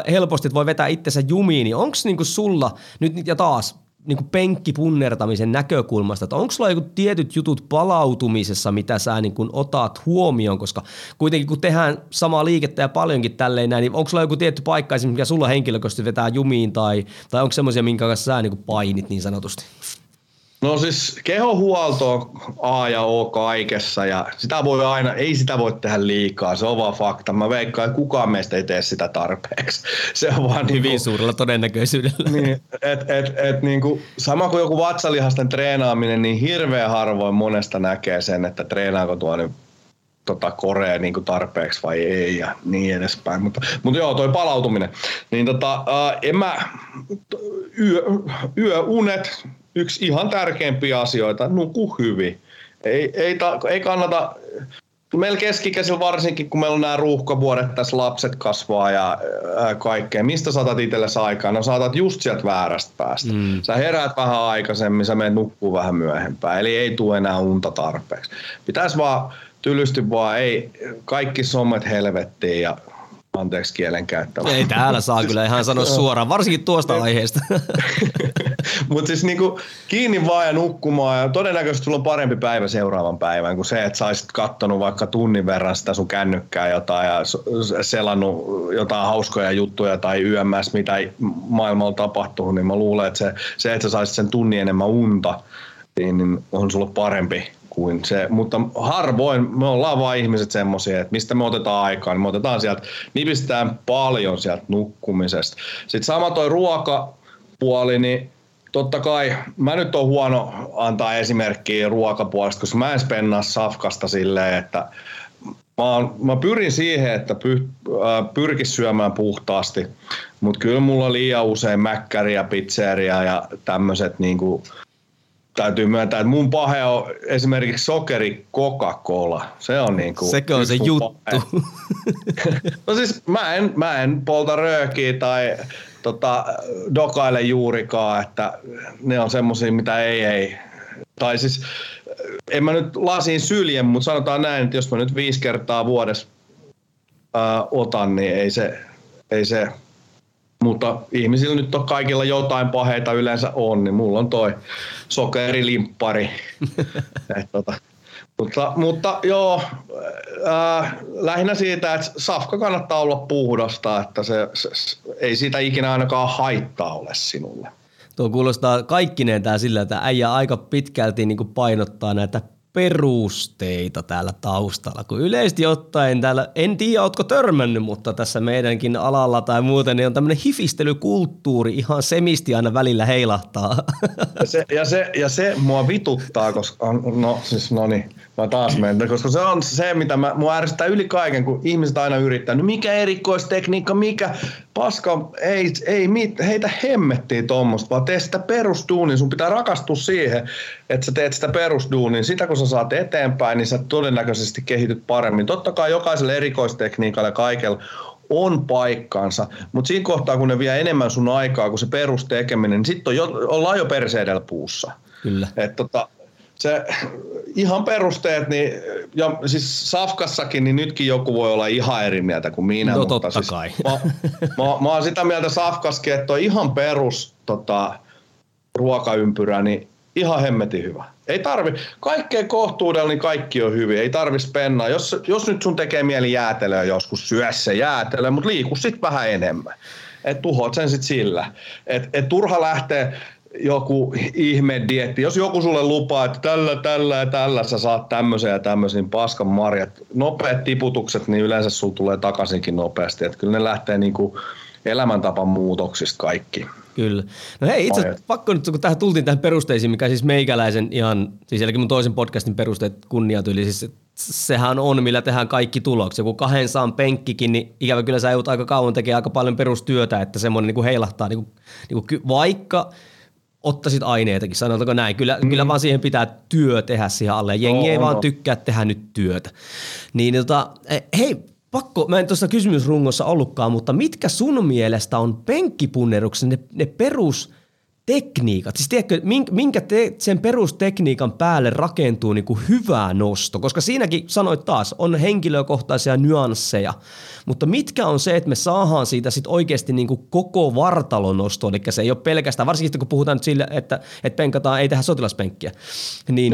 helposti, että voi vetää itsensä jumiin, niin onko niinku sulla nyt ja taas niinku penkkipunnertamisen näkökulmasta, että onko sulla joku tietyt jutut palautumisessa, mitä sä niinku otat huomioon, koska kuitenkin kun tehdään samaa liikettä ja paljonkin tälleen näin, niin onko sulla joku tietty paikka esimerkiksi, mikä sulla henkilökohtaisesti vetää jumiin tai onko semmoisia, minkä kanssa sä niinku painit niin sanotusti? No siis kehohuolto on A ja O kaikessa ja sitä voi aina, ei sitä voi tehdä liikaa, se on vaan fakta. Mä veikkaan, että kukaan meistä ei tee sitä tarpeeksi. Se on vaan hyvin niin suurella todennäköisyydellä. Niin, niin kuin, sama kuin joku vatsalihasten treenaaminen, niin hirveän harvoin monesta näkee sen, että treenaako tuo nyt korea niinku tarpeeksi vai ei ja niin edespäin. Mutta joo, toi palautuminen. Niin yöunet, yksi ihan tärkeimpiä asioita, nuku hyvin. Ei kannata, meillä keskikäisillä varsinkin, kun meillä on nämä ruuhkavuodet, tässä lapset kasvaa ja kaikkea. Mistä saatat itsellesi aikaa? No saatat just sieltä väärästä päästä. Mm. Sä heräät vähän aikaisemmin, sä menet nukkuu vähän myöhempään. Eli ei tule enää unta tarpeeksi. Pitäisi vaan tylysti vaan, ei kaikki sommet helvettiin ja anteeksi kielen käyttämään. Ei täällä saa kyllä ihan sanoa suoraan, varsinkin tuosta aiheesta. Mutta siis niinku kiinni vaan ja nukkumaan ja todennäköisesti sulla on parempi päivä seuraavan päivän kuin se, että sä olisit kattonut vaikka tunnin verran sitä sun kännykkää jotain ja selannut jotain hauskoja juttuja tai YMS, mitä maailmalla tapahtuu, niin mä luulen, että se että sä saisit sen tunnin enemmän unta, niin on sulla parempi kuin se, mutta harvoin me ollaan vaan ihmiset semmoisia, että mistä me otetaan aikaa, niin me otetaan sieltä, nipistetään paljon sieltä nukkumisesta. Sitten sama toi ruokapuoli, niin totta kai, mä nyt on huono antaa esimerkkiä ruokapuolesta, koska mä en spennaa safkasta silleen, että mä pyrin siihen, että pyrkis syömään puhtaasti, mutta kyllä mulla liian usein mäkkäriä, pizzeria ja tämmöiset niinku, täytyy myöntää, että mun pahe on esimerkiksi sokeri Coca-Cola. Se on niinku sekö on se juttu. No siis mä en polta röökiä tai dokaile juurikaan, että ne on semmosia, mitä ei. Tai siis en mä nyt lasiin syljen, mutta sanotaan näin, että jos mä nyt 5 kertaa vuodessa otan, niin ei se. Mutta ihmisillä nyt on kaikilla jotain paheita yleensä on, niin mulla on toi sokerilimppari. Mutta joo, lähinnä siitä, että safka kannattaa olla puhdasta, että se ei siitä ikinä ainakaan haittaa ole sinulle. Tuo kuulostaa kaikkineen tää sillä, että äijä aika pitkälti niin kuin painottaa näitä perusteita täällä taustalla, kun yleisesti ottaen täällä, en tiedä ootko törmännyt, mutta tässä meidänkin alalla tai muuten, niin on tämmöinen hifistelykulttuuri, ihan semisti aina välillä heilahtaa. Ja se mua vituttaa, koska mä taas menen, koska se on se, mitä mua ärsyttää yli kaiken, kun ihmiset aina yrittää, no mikä erikoistekniikka, mikä paska, heitä hemmettiin tuommoista, vaan tee sitä perusduunia, sun pitää rakastua siihen, että sä teet sitä perusduunia, sitä kun sä saat eteenpäin, niin sä todennäköisesti kehityt paremmin. Totta kai jokaiselle erikoistekniikalle kaikella on paikkaansa, mutta siinä kohtaa, kun ne vie enemmän sun aikaa kuin se perustekeminen, niin sitten ollaan jo perse edellä puussa. Kyllä. Se ihan perusteet, niin, ja siis safkassakin, niin nytkin joku voi olla ihan eri mieltä kuin minä. No, mutta totta siis, kai. Mä oon sitä mieltä safkaskin, että on ihan perus ruokaympyrä, niin ihan hemmetin hyvä. Ei tarvi, kaikkea kohtuudella, niin kaikki on hyvin, ei tarvi spennaa. Jos nyt sun tekee mieli jäätelöä joskus, syö se jäätelöä, mutta liiku sit vähän enemmän. Et tuhoat sen sit sillä. Et turha lähtee joku ihme dieetti. Jos joku sulle lupaa, että tällä ja tällä sä saat tämmöisen ja tämmöisen paskan marjat, nopeat tiputukset, niin yleensä sulla tulee takaisinkin nopeasti. Et kyllä ne lähtee niinku elämäntapan muutoksista kaikki. Kyllä. No hei, itse asiassa pakko nyt, kun tähän tultiin tähän perusteisiin, mikä siis meikäläisen ihan, siis jälkeen mun toisen podcastin perusteet kunniatyyli, siis sehän on, millä tehdään kaikki tulokset. Kun 200 penkkikin, niin ikävä kyllä sä joudut aika kauan tekemään aika paljon perustyötä, että semmoinen niin kuin heilahtaa, niin kuin vaikka ottaisit aineitakin, sanotaanko näin. Kyllä vaan siihen pitää työ tehdä siihen alle. Jengi ei vaan tykkää tehdä nyt työtä. Niin hei, pakko, mä en tuossa kysymysrungossa ollutkaan, mutta mitkä sun mielestä on penkkipunneruksen ne perustekniikat? Siis tiedätkö, minkä sen perustekniikan päälle rakentuu niin kuin hyvä nosto? Koska siinäkin sanoit taas, on henkilökohtaisia nyansseja, mutta mitkä on se, että me saadaan siitä sit oikeasti niin kuin koko vartalonosto, eli se ei ole pelkästään, varsinkin kun puhutaan nyt sille, että penkataan, ei tehdä sotilaspenkkiä, niin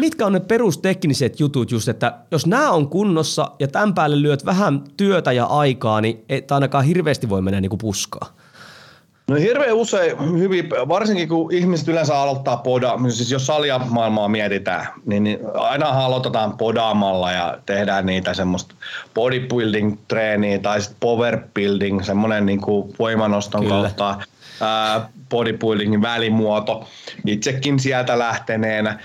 mitkä on ne perustekniset jutut just, että jos nämä on kunnossa ja tämän päälle lyöt vähän työtä ja aikaa, niin et ainakaan hirveästi voi mennä niin kuin puskaan. No hirveän usein, varsinkin kun ihmiset yleensä aloittaa siis jos salia-maailmaa mietitään, niin aina aloitetaan podaamalla ja tehdään niitä semmoista bodybuilding-treeniä tai sitten powerbuilding, semmoinen niin kuin voimanoston kautta bodybuildingin välimuoto itsekin sieltä lähteneenä.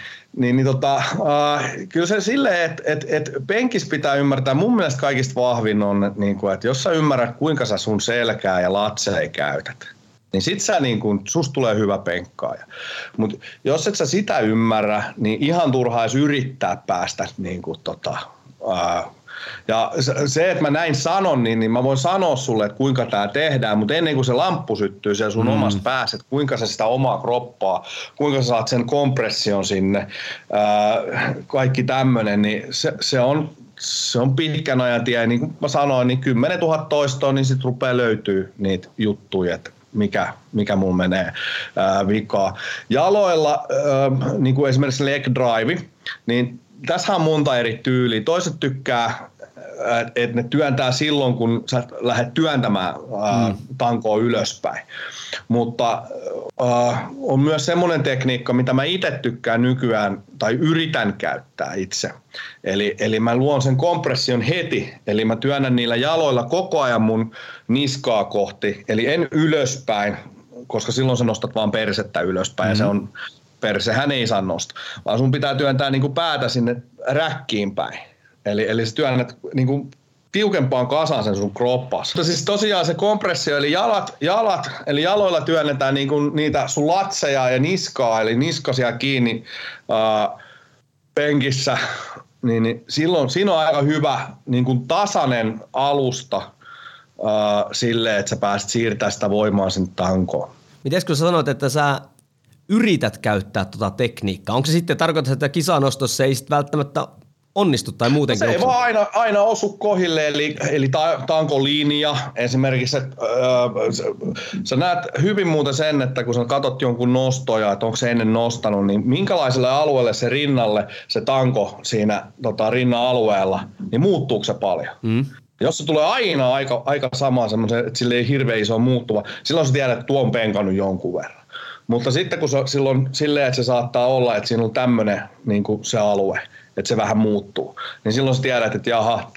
Kyllä se silleen, että penkissä pitää ymmärtää, mun mielestä kaikista vahvin on, että jos sä ymmärrät, kuinka sä sun selkää ja latsei käytät, niin sit sä susta tulee hyvä penkkaaja. Mutta jos et sä sitä ymmärrä, niin ihan turhaa edes yrittää päästä ja se, että mä näin sanon, niin mä voin sanoa sulle, että kuinka tää tehdään, mutta ennen kuin se lamppu syttyy siellä sun omasta päässä, että kuinka sä sitä omaa kroppaa, kuinka sä saat sen kompression sinne, kaikki tämmönen, niin se on pitkän ajan tie. Niin kuin mä sanoin, niin 10 000 toistoa, niin sit rupeaa löytyy niitä juttuja, että mikä mun menee vikaa. Jaloilla, niin kuin esimerkiksi leg drive, niin tässä on monta eri tyyliä. Toiset tykkää, että ne työntää silloin, kun sä lähdet työntämään tankoa ylöspäin. Mutta on myös semmoinen tekniikka, mitä mä itse tykkään nykyään tai yritän käyttää itse. Eli mä luon sen kompression heti. Eli mä työnnän niillä jaloilla koko ajan mun niskaa kohti. Eli en ylöspäin, koska silloin sä nostat vaan persettä ylöspäin ja se on... Persehän ei saa nostaa, vaan sun pitää työntää niin kuin päätä sinne räkkiin päin. Eli sä työnnät niin kuin tiukempaan kasaan sen sun kroppas. Mutta siis tosiaan se kompressio, eli jalat, eli jaloilla työnnetään niin kuin niitä sun latseja ja niskaa, eli niska siellä kiinni penkissä, niin silloin siinä on aika hyvä niin kuin tasainen alusta sille, että sä pääset siirtämään sitä voimaa sinne tankoon. Mites kun sä sanot, että sä yrität käyttää tuota tekniikkaa? Onko se sitten tarkoittaa, että kisanostossa ei sitten välttämättä onnistu tai muutenkin? Se ei vaan aina osu kohille, eli tankolinja esimerkiksi. Sä näet hyvin muuten sen, että kun sä katot jonkun nostoja, että onko se ennen nostanut, niin minkälaiselle alueelle se rinnalle, se tanko siinä rinnan alueella, niin muuttuuko se paljon? Jos se tulee aina aika samaan semmoisen, että sille ei hirveän iso muuttuva, silloin sä tiedät, että tuo on penkannut jonkun verran. Mutta sitten kun silloin silleen, että se saattaa olla, että siinä on tämmöinen niin kuin se alue, että se vähän muuttuu, niin silloin sä tiedät, että jaha,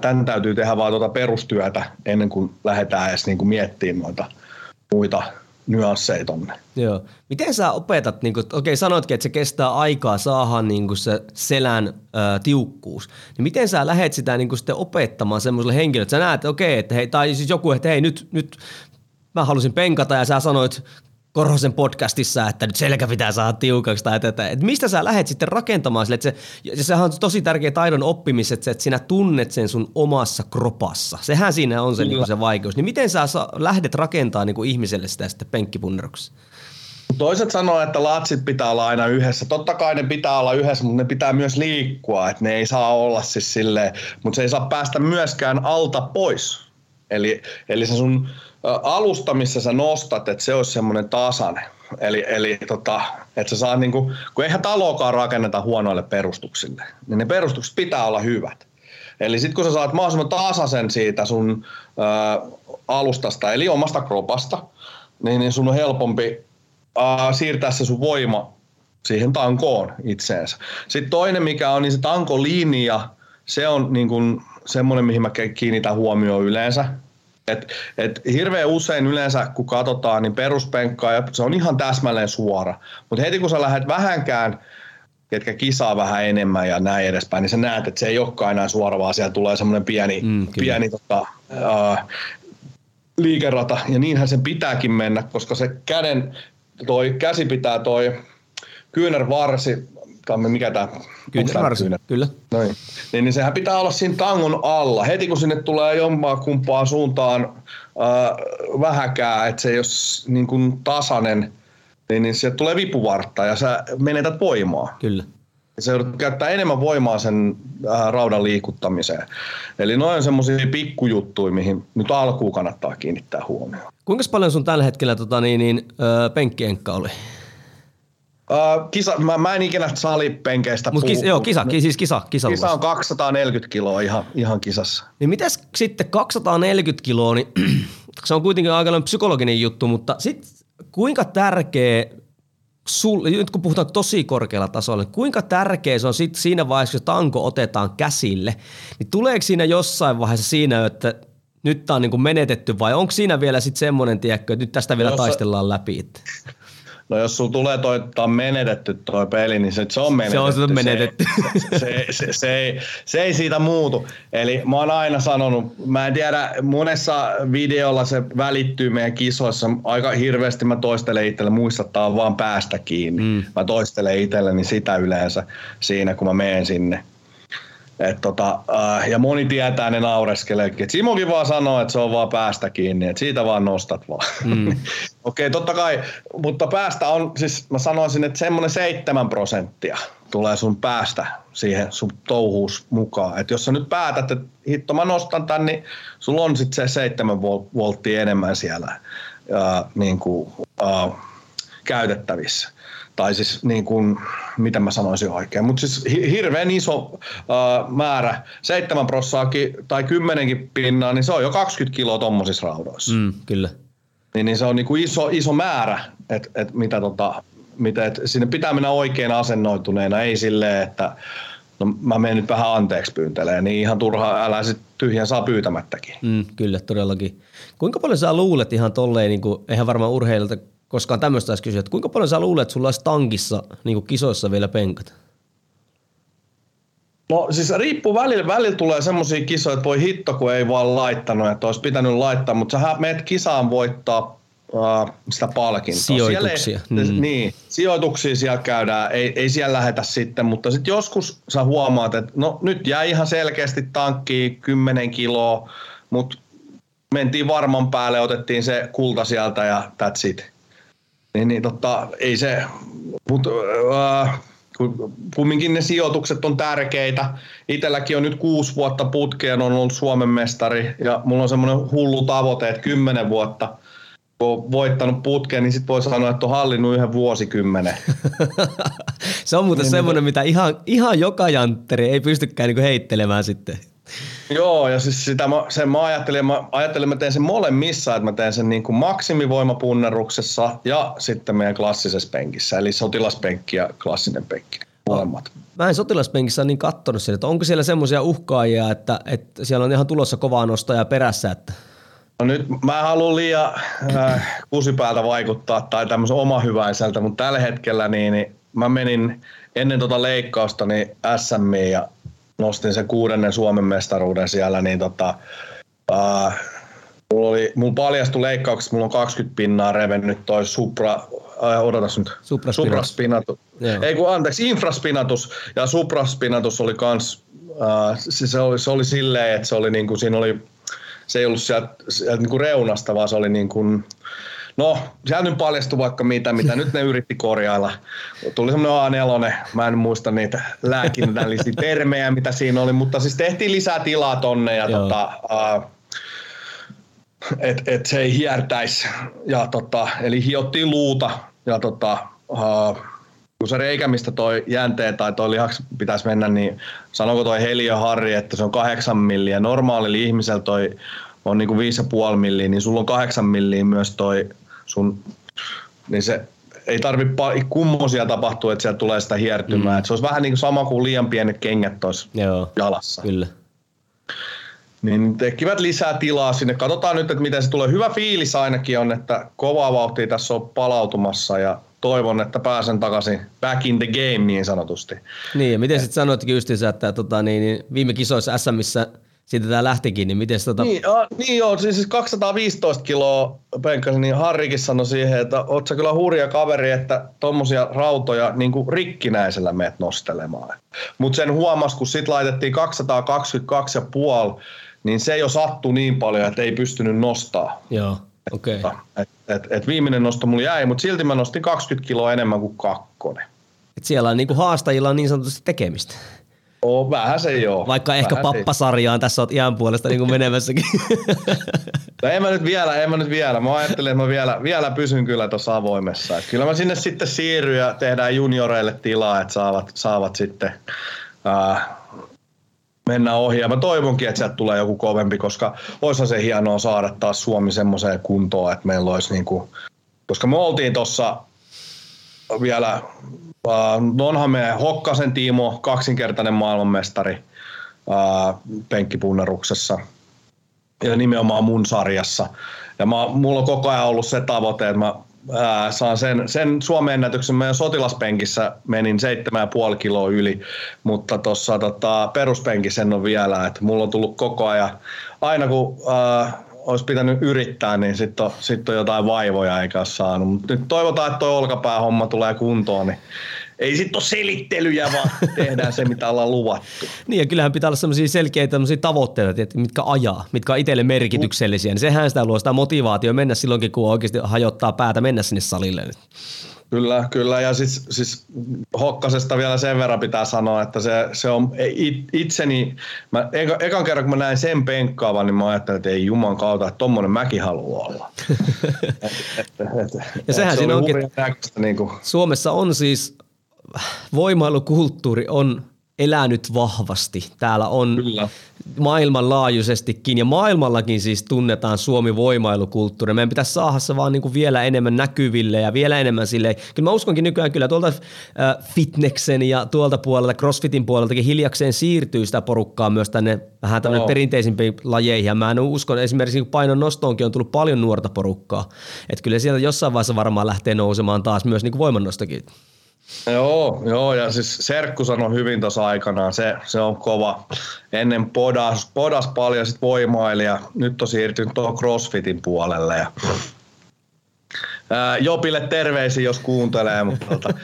tämän täytyy tehdä vaan perustyötä ennen kuin lähdetään edes niin kuin miettimään noita muita nyansseja tonne. Joo. Miten sä opetat, niin okei, sanoitkin, että se kestää aikaa saada niin se selän tiukkuus, niin miten sä lähdet sitä niin sitten opettamaan semmoiselle henkilölle, että sä näet, että okei, että hei, tai siis joku, että hei, nyt mä halusin penkata ja sä sanoit Korhosen podcastissa, että nyt selkä pitää saada tiukaksi tai tätä. Et mistä sä lähdet sitten rakentamaan sille, että sehän on tosi tärkeä taidon oppimis, että sinä tunnet sen sun omassa kropassa. Sehän siinä on se, niin se vaikeus. Niin miten sä lähdet rakentamaan niin ihmiselle sitä sitten penkkipunneruksessa? Toiset sanoo, että latsit pitää olla aina yhdessä. Totta kai ne pitää olla yhdessä, mutta ne pitää myös liikkua. Että ne ei saa olla siis silleen, mutta se ei saa päästä myöskään alta pois. Eli se sun alusta, missä sä nostat, että se olisi semmoinen tasainen. Eli että sä saat niinku, kun eihän taloakaan rakenneta huonoille perustuksille, niin ne perustukset pitää olla hyvät. Eli sit kun sä saat mahdollisimman tasaisen siitä sun alustasta, eli omasta kropasta, niin sun on helpompi siirtää se sun voima siihen tankoon itseensä. Sitten toinen mikä on, niin se tankolinja, se on niin kuin semmoinen, mihin mä kiinnitän huomioon yleensä. Et hirveän usein yleensä, kun katsotaan, niin peruspenkkaaja, se on ihan täsmälleen suora. Mutta heti kun sä lähdet vähänkään, ketkä kisaa vähän enemmän ja näin edespäin, niin sä näet, että se ei olekaan enää suora, vaan siellä tulee semmoinen pieni liikerata. Ja niinhän sen pitääkin mennä, koska se käsi pitää toi kyynärvarsi, mikä tämä? Kyynärvarsi, kyllä. Noin. Niin sehän pitää olla siinä tangon alla. Heti kun sinne tulee jompaa kumpaan suuntaan vähäkään, että se ei ole niin kuin tasainen, niin sieltä tulee vipuvartta ja sä menetät voimaa. Kyllä. Se joudut käyttää enemmän voimaa sen raudan liikuttamiseen. Eli noin on semmoisia pikkujuttuja, mihin nyt alkuun kannattaa kiinnittää huomioon. Kuinka paljon sun tällä hetkellä penkkienkka oli? Mä en ikinä salipenkeistä puhu. Kisa on 240 kiloa ihan kisassa. Niin mitäs sitten 240 kiloa, niin se on kuitenkin aika psykologinen juttu, mutta sitten kuinka tärkeä, nyt kun puhutaan tosi korkealla tasolla, kuinka tärkeä se on sitten siinä vaiheessa, kun tanko otetaan käsille, niin tuleeko siinä jossain vaiheessa siinä, että nyt tää on niin kuin menetetty vai onko siinä vielä sitten semmoinen, tiedätkö, että nyt tästä vielä taistellaan läpi? No jos sulla tulee toi, että on menetetty toi peli, niin se on menetetty. Se ei siitä muutu. Eli mä oon aina sanonut, mä en tiedä, monessa videolla se välittyy meidän kisoissa aika hirveästi. Mä toistelen itselle, muistattaa vaan päästä kiinni. Mä toistelen itselleni sitä yleensä siinä, kun mä menen sinne. Ja moni tietää, ne naureskeleekin. Et Simokin vaan sanoo, että se on vaan päästä kiinni, että siitä vaan nostat vaan. Okei, totta kai, mutta päästä on, siis mä sanoisin, että semmoinen 7% tulee sun päästä siihen sun touhuus mukaan. Että jos sä nyt päätät, että hitto mä nostan tän, niin sulla on sit se 7 volttia enemmän siellä käytettävissä. Tai siis niin kuin, mitä mä sanoisin oikein, mutta siis hirveän iso määrä, 7% tai 10%, niin se on jo 20 kiloa tommosissa raudoissa. Kyllä. Niin se on niin kuin iso määrä, että et sinne pitää mennä oikein asennoituneena, ei silleen, että no mä menen nyt vähän anteeksi pyyntelemään, niin ihan turhaan älä sit tyhjän saa pyytämättäkin. Kyllä, todellakin. Kuinka paljon sä luulet ihan tolleen, niin kuin, eihän varmaan urheilijalta koskaan tämmöistä taisi kysyä, että kuinka paljon sä luulet, että sulla olisi tankissa niin kuin kisoissa vielä penkata? No siis riippuu välillä. Välillä tulee semmoisia kisoja, että voi hitto, kun ei vaan laittanut, että olisi pitänyt laittaa, mutta sä menet kisaan voittaa sitä palkintoa. Sijoituksia. Niin, sijoituksia siellä käydään, ei siellä lähetä sitten, mutta sitten joskus sä huomaat, että no nyt jäi ihan selkeästi tankkiin 10 kiloa, mutta mentiin varman päälle, otettiin se kulta sieltä ja that's it. Ei se, mutta kumminkin ne sijoitukset on tärkeitä. Itselläkin on nyt 6 vuotta putkeen, on ollut Suomen mestari ja mulla on semmoinen hullu tavoite, että 10 vuotta kun on voittanut putkeen, niin sit voi sanoa, että on hallinnut 1 vuosikymmenen. Se on muuten niin semmoinen, mitä ihan joka jantteri ei pystykään niinku heittelemään sitten. Joo, ja siis mä ajattelin, mä teen sen molemmissa, että mä teen sen niin kuin maksimivoimapunneruksessa ja sitten meidän klassisessa penkissä, eli sotilaspenkki ja klassinen penkki, molemmat. Mä en sotilaspenkissä niin katsonut sen, että onko siellä semmoisia uhkaajia, että siellä on ihan tulossa kovaa nostajaa perässä, että... No nyt mä haluan liian kusipäältä vaikuttaa tai tämmöisen omahyväiseltä, mutta tällä hetkellä niin mä menin ennen tota leikkausta niin SMiin ja nostin sen 6. Suomen mestaruuden siellä, niin mulla paljastui leikkauksessa, mulla on 20% revennyt toi supraspinatus. Infraspinatus ja supraspinatus oli kans, se oli silleen, että se oli niinku, siinä oli, se ei ollut sieltä niinku reunasta, vaan se oli niinku, no, siellä nyt paljastui vaikka mitä nyt ne yritti korjailla. Tuli semmoinen A4, mä en muista niitä lääkinnällisiä termejä, mitä siinä oli, mutta siis tehtiin lisää tilaa tonne, ja et se ei hiertäisi. Ja eli hiottiin luuta, ja kun se reikä, mistä toi jänteen tai toi lihaks pitäisi mennä, niin sanoiko toi Heliö Harri, että se on 8 milliä. Normaalilla ihmisellä toi on niinku 5,5 milliä, niin sulla on 8 milliä myös toi sun, niin se ei tarvitse kummosia tapahtua, että siellä tulee sitä hiertymää. Et se olisi vähän niin sama kuin liian pienet kengät tois jalassa. Kyllä. Niin tekivät lisää tilaa sinne. Katsotaan nyt, että miten se tulee. Hyvä fiilis ainakin on, että kovaa vauhtia tässä on palautumassa ja toivon, että pääsen takaisin back in the game niin sanotusti. Niin ja miten sitten sanoitkin justiinsa, että viime kisoissa SMissä siitä tämä lähtikin, niin miten se... Siis 215 kiloa penkkasin, niin Harrikin sanoi siihen, että oot sä kyllä hurja kaveri, että tommosia rautoja niin kuin rikkinäisellä meet nostelemaan. Mutta sen huomas, kun sit laitettiin 222,5, niin se jo sattui niin paljon, että ei pystynyt nostaa. Joo, okei. Okay. Et viimeinen nosto mulla jäi, mutta silti mä nostin 20 kiloa enemmän kuin 2. Et siellä on niin kuin haastajilla on niin sanotusti tekemistä. Vähän se joo. Vaikka vähän ehkä pappasarjaan, tässä oot iän puolesta niin kuin menemässäkin. No en mä nyt vielä. Mä ajattelin, että mä vielä pysyn kyllä tuossa avoimessa. Että kyllä mä sinne sitten siirryn ja tehdään junioreille tilaa, että saavat sitten mennä ohi. Ja mä toivonkin, että sieltä tulee joku kovempi, koska olisihan se hienoa saada taas Suomi semmoiseen kuntoon, että meillä olisi niinku, koska me oltiin tuossa vielä... Onhan me Hokkasen Tiimo, kaksinkertainen maailmanmestari penkkipunneruksessa ja nimenomaan mun sarjassa. Ja mulla on koko ajan ollut se tavoite, että mä saan sen Suomen ennätyksen. Mä jo sotilaspenkissä menin 7,5 kiloa yli, mutta tuossa peruspenkissä en ole vielä. Et mulla on tullut koko ajan, aina kun olisi pitänyt yrittää, niin sitten on jotain vaivoja eikä ole saanut. Mut nyt toivotaan, että tuo olkapäähomma tulee kuntoon, niin ei sitten ole selittelyjä, vaan tehdään se, mitä ollaan luvattu. Niin ja kyllähän pitää olla sellaisia selkeitä tavoitteita, mitkä ajaa, mitkä on itselle merkityksellisiä. Niin sehän sitä luo sitä motivaatio mennä silloinkin, kun oikeasti hajottaa päätä mennä sinne salille. Kyllä, kyllä. Ja siis Hokkasesta vielä sen verran pitää sanoa, että se on itseni, ekan kerran kun mä näin sen penkkaavan, niin mä ajattelin, että ei juman kautta, että tommonen mäkin haluaa olla. Ja sehän siinä onkin, Suomessa on siis voimailukulttuuri on elänyt vahvasti. Täällä on kyllä maailmanlaajuisestikin ja maailmallakin siis tunnetaan Suomi voimailukulttuuri. Meidän pitäisi saada se vaan niinku vielä enemmän näkyville ja vielä enemmän silleen. Kyllä mä uskonkin nykyään kyllä tuolta fitneksen ja tuolta puolelta, crossfitin puoleltakin hiljakseen siirtyy sitä porukkaa myös tänne vähän tämmöinen perinteisimpiin lajeihin. Ja mä en uskon, esimerkiksi painon nostoonkin on tullut paljon nuorta porukkaa. Että kyllä sieltä jossain vaiheessa varmaan lähtee nousemaan taas myös niinku voimannostakin. Joo, ja siis Serkku sanoi hyvin tuossa aikanaan, se on kova. Ennen podas paljon, sitten voimaili ja nyt on siirtynyt tuohon CrossFitin puolelle. Ja Jopille terveisiä, jos kuuntelee, mutta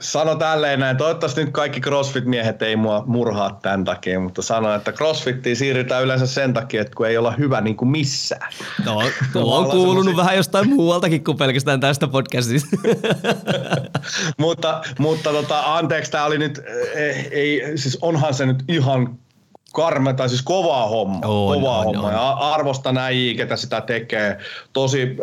sano tälleen näin, toivottavasti nyt kaikki CrossFit-miehet ei mua murhaa tämän takia, mutta sano, että CrossFittiin siirrytään yleensä sen takia, että kun ei olla hyvä niin kuin missään. No, tuo on kuulunut vähän jostain muualtakin kuin pelkästään tästä podcastista. mutta anteeksi, tämä oli nyt, siis onhan se nyt ihan karme, tai siis kovaa hommaa. Ja arvostan äijää, ketä sitä tekee. Tosi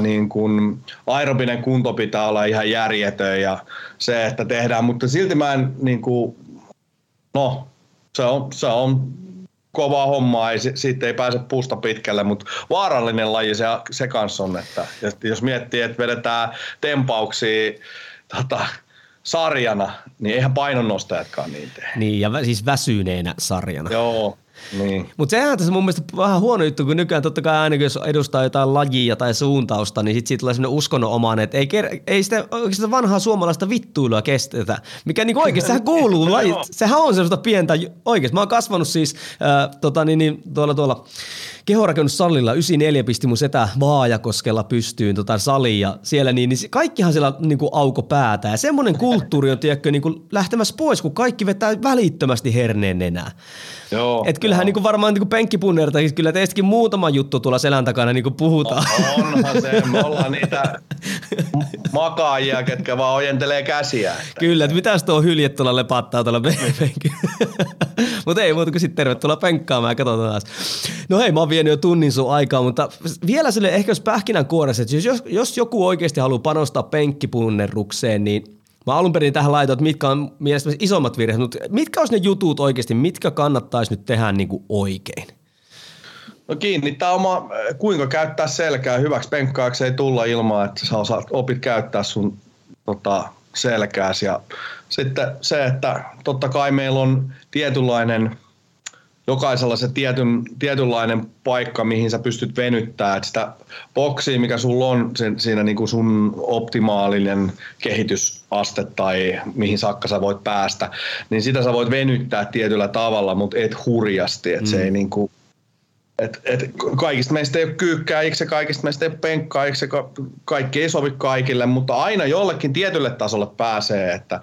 niin kun aerobinen kunto pitää olla ihan järjetön ja se, että tehdään, mutta silti mä en niin kun, no se on kovaa hommaa, siitä ei pääse puusta pitkälle, mutta vaarallinen laji se kanssa on, että jos miettii, että vedetään tempauksia sarjana, niin eihän painonnostajatkaan niin tee. Niin, ja siis väsyneenä sarjana. Joo, niin. Mutta sehän tässä mun mielestä vähän huono juttu, kun nykyään totta kai aina, jos edustaa jotain lajia tai suuntausta, niin sitten siitä tulee sellainen uskonnonomainen, että ei sitä oikeastaan vanhaa suomalaista vittuilua kestetä, mikä niinku oikeasti, sehän kuuluu lajit, sehän on sellaista pientä, oikeasti. Mä oon kasvanut siis tuolla kehorakennussalilla 94 pisti mun setä Vaajakoskella pystyyn saliin ja siellä niin kaikkihan siellä niinku auko päätä ja semmoinen kulttuuri on tiedätkö niinku lähtemässä pois, kun kaikki vetää välittömästi herneen nenää. Joo. Et kyllähän niinku varmaan niinku penkkipunnerta, kyllä teistäkin muutama juttu tuolla selän takana niinku puhutaan. Onhan se, me ollaan niitä makaajia, ketkä vaan ojentelee käsiä. Kyllä, että mitäs tuo hyljet tuolla lepattaa tuolla penkkiä. Mutta ei muuta kuin sitten tervetuloa penkkaamaan ja katsotaan taas. No hei, mä oon vienyt jo tunnin sun aikaa, mutta vielä sille ehkä jos pähkinänkuoressa, että jos joku oikeasti haluaa panostaa penkkipunnerrukseen, niin mä alun perin tähän laitoin, että mitkä on mielestäni isommat virheet, mutta mitkä olisi ne jutut oikeasti, mitkä kannattaisi nyt tehdä niin kuin oikein? No kiinnittää oma, kuinka käyttää selkää hyväksi penkkaajaksi ei tulla ilman, että sä opit käyttää sun selkääsi ja sitten se, että totta kai meillä on tietynlainen, jokaisella se tietynlainen paikka, mihin sä pystyt venyttämään. Et sitä boksia, mikä sulla on siinä niinku sun optimaalinen kehitysaste tai mihin saakka sä voit päästä, niin sitä sä voit venyttää tietyllä tavalla, mutta et hurjasti. Et se ei niinku, et kaikista meistä ei ole kyykkää, eikö se kaikista meistä ei ole penkkaa, eikö se kaikki ei sovi kaikille, mutta aina jollekin tietylle tasolle pääsee, että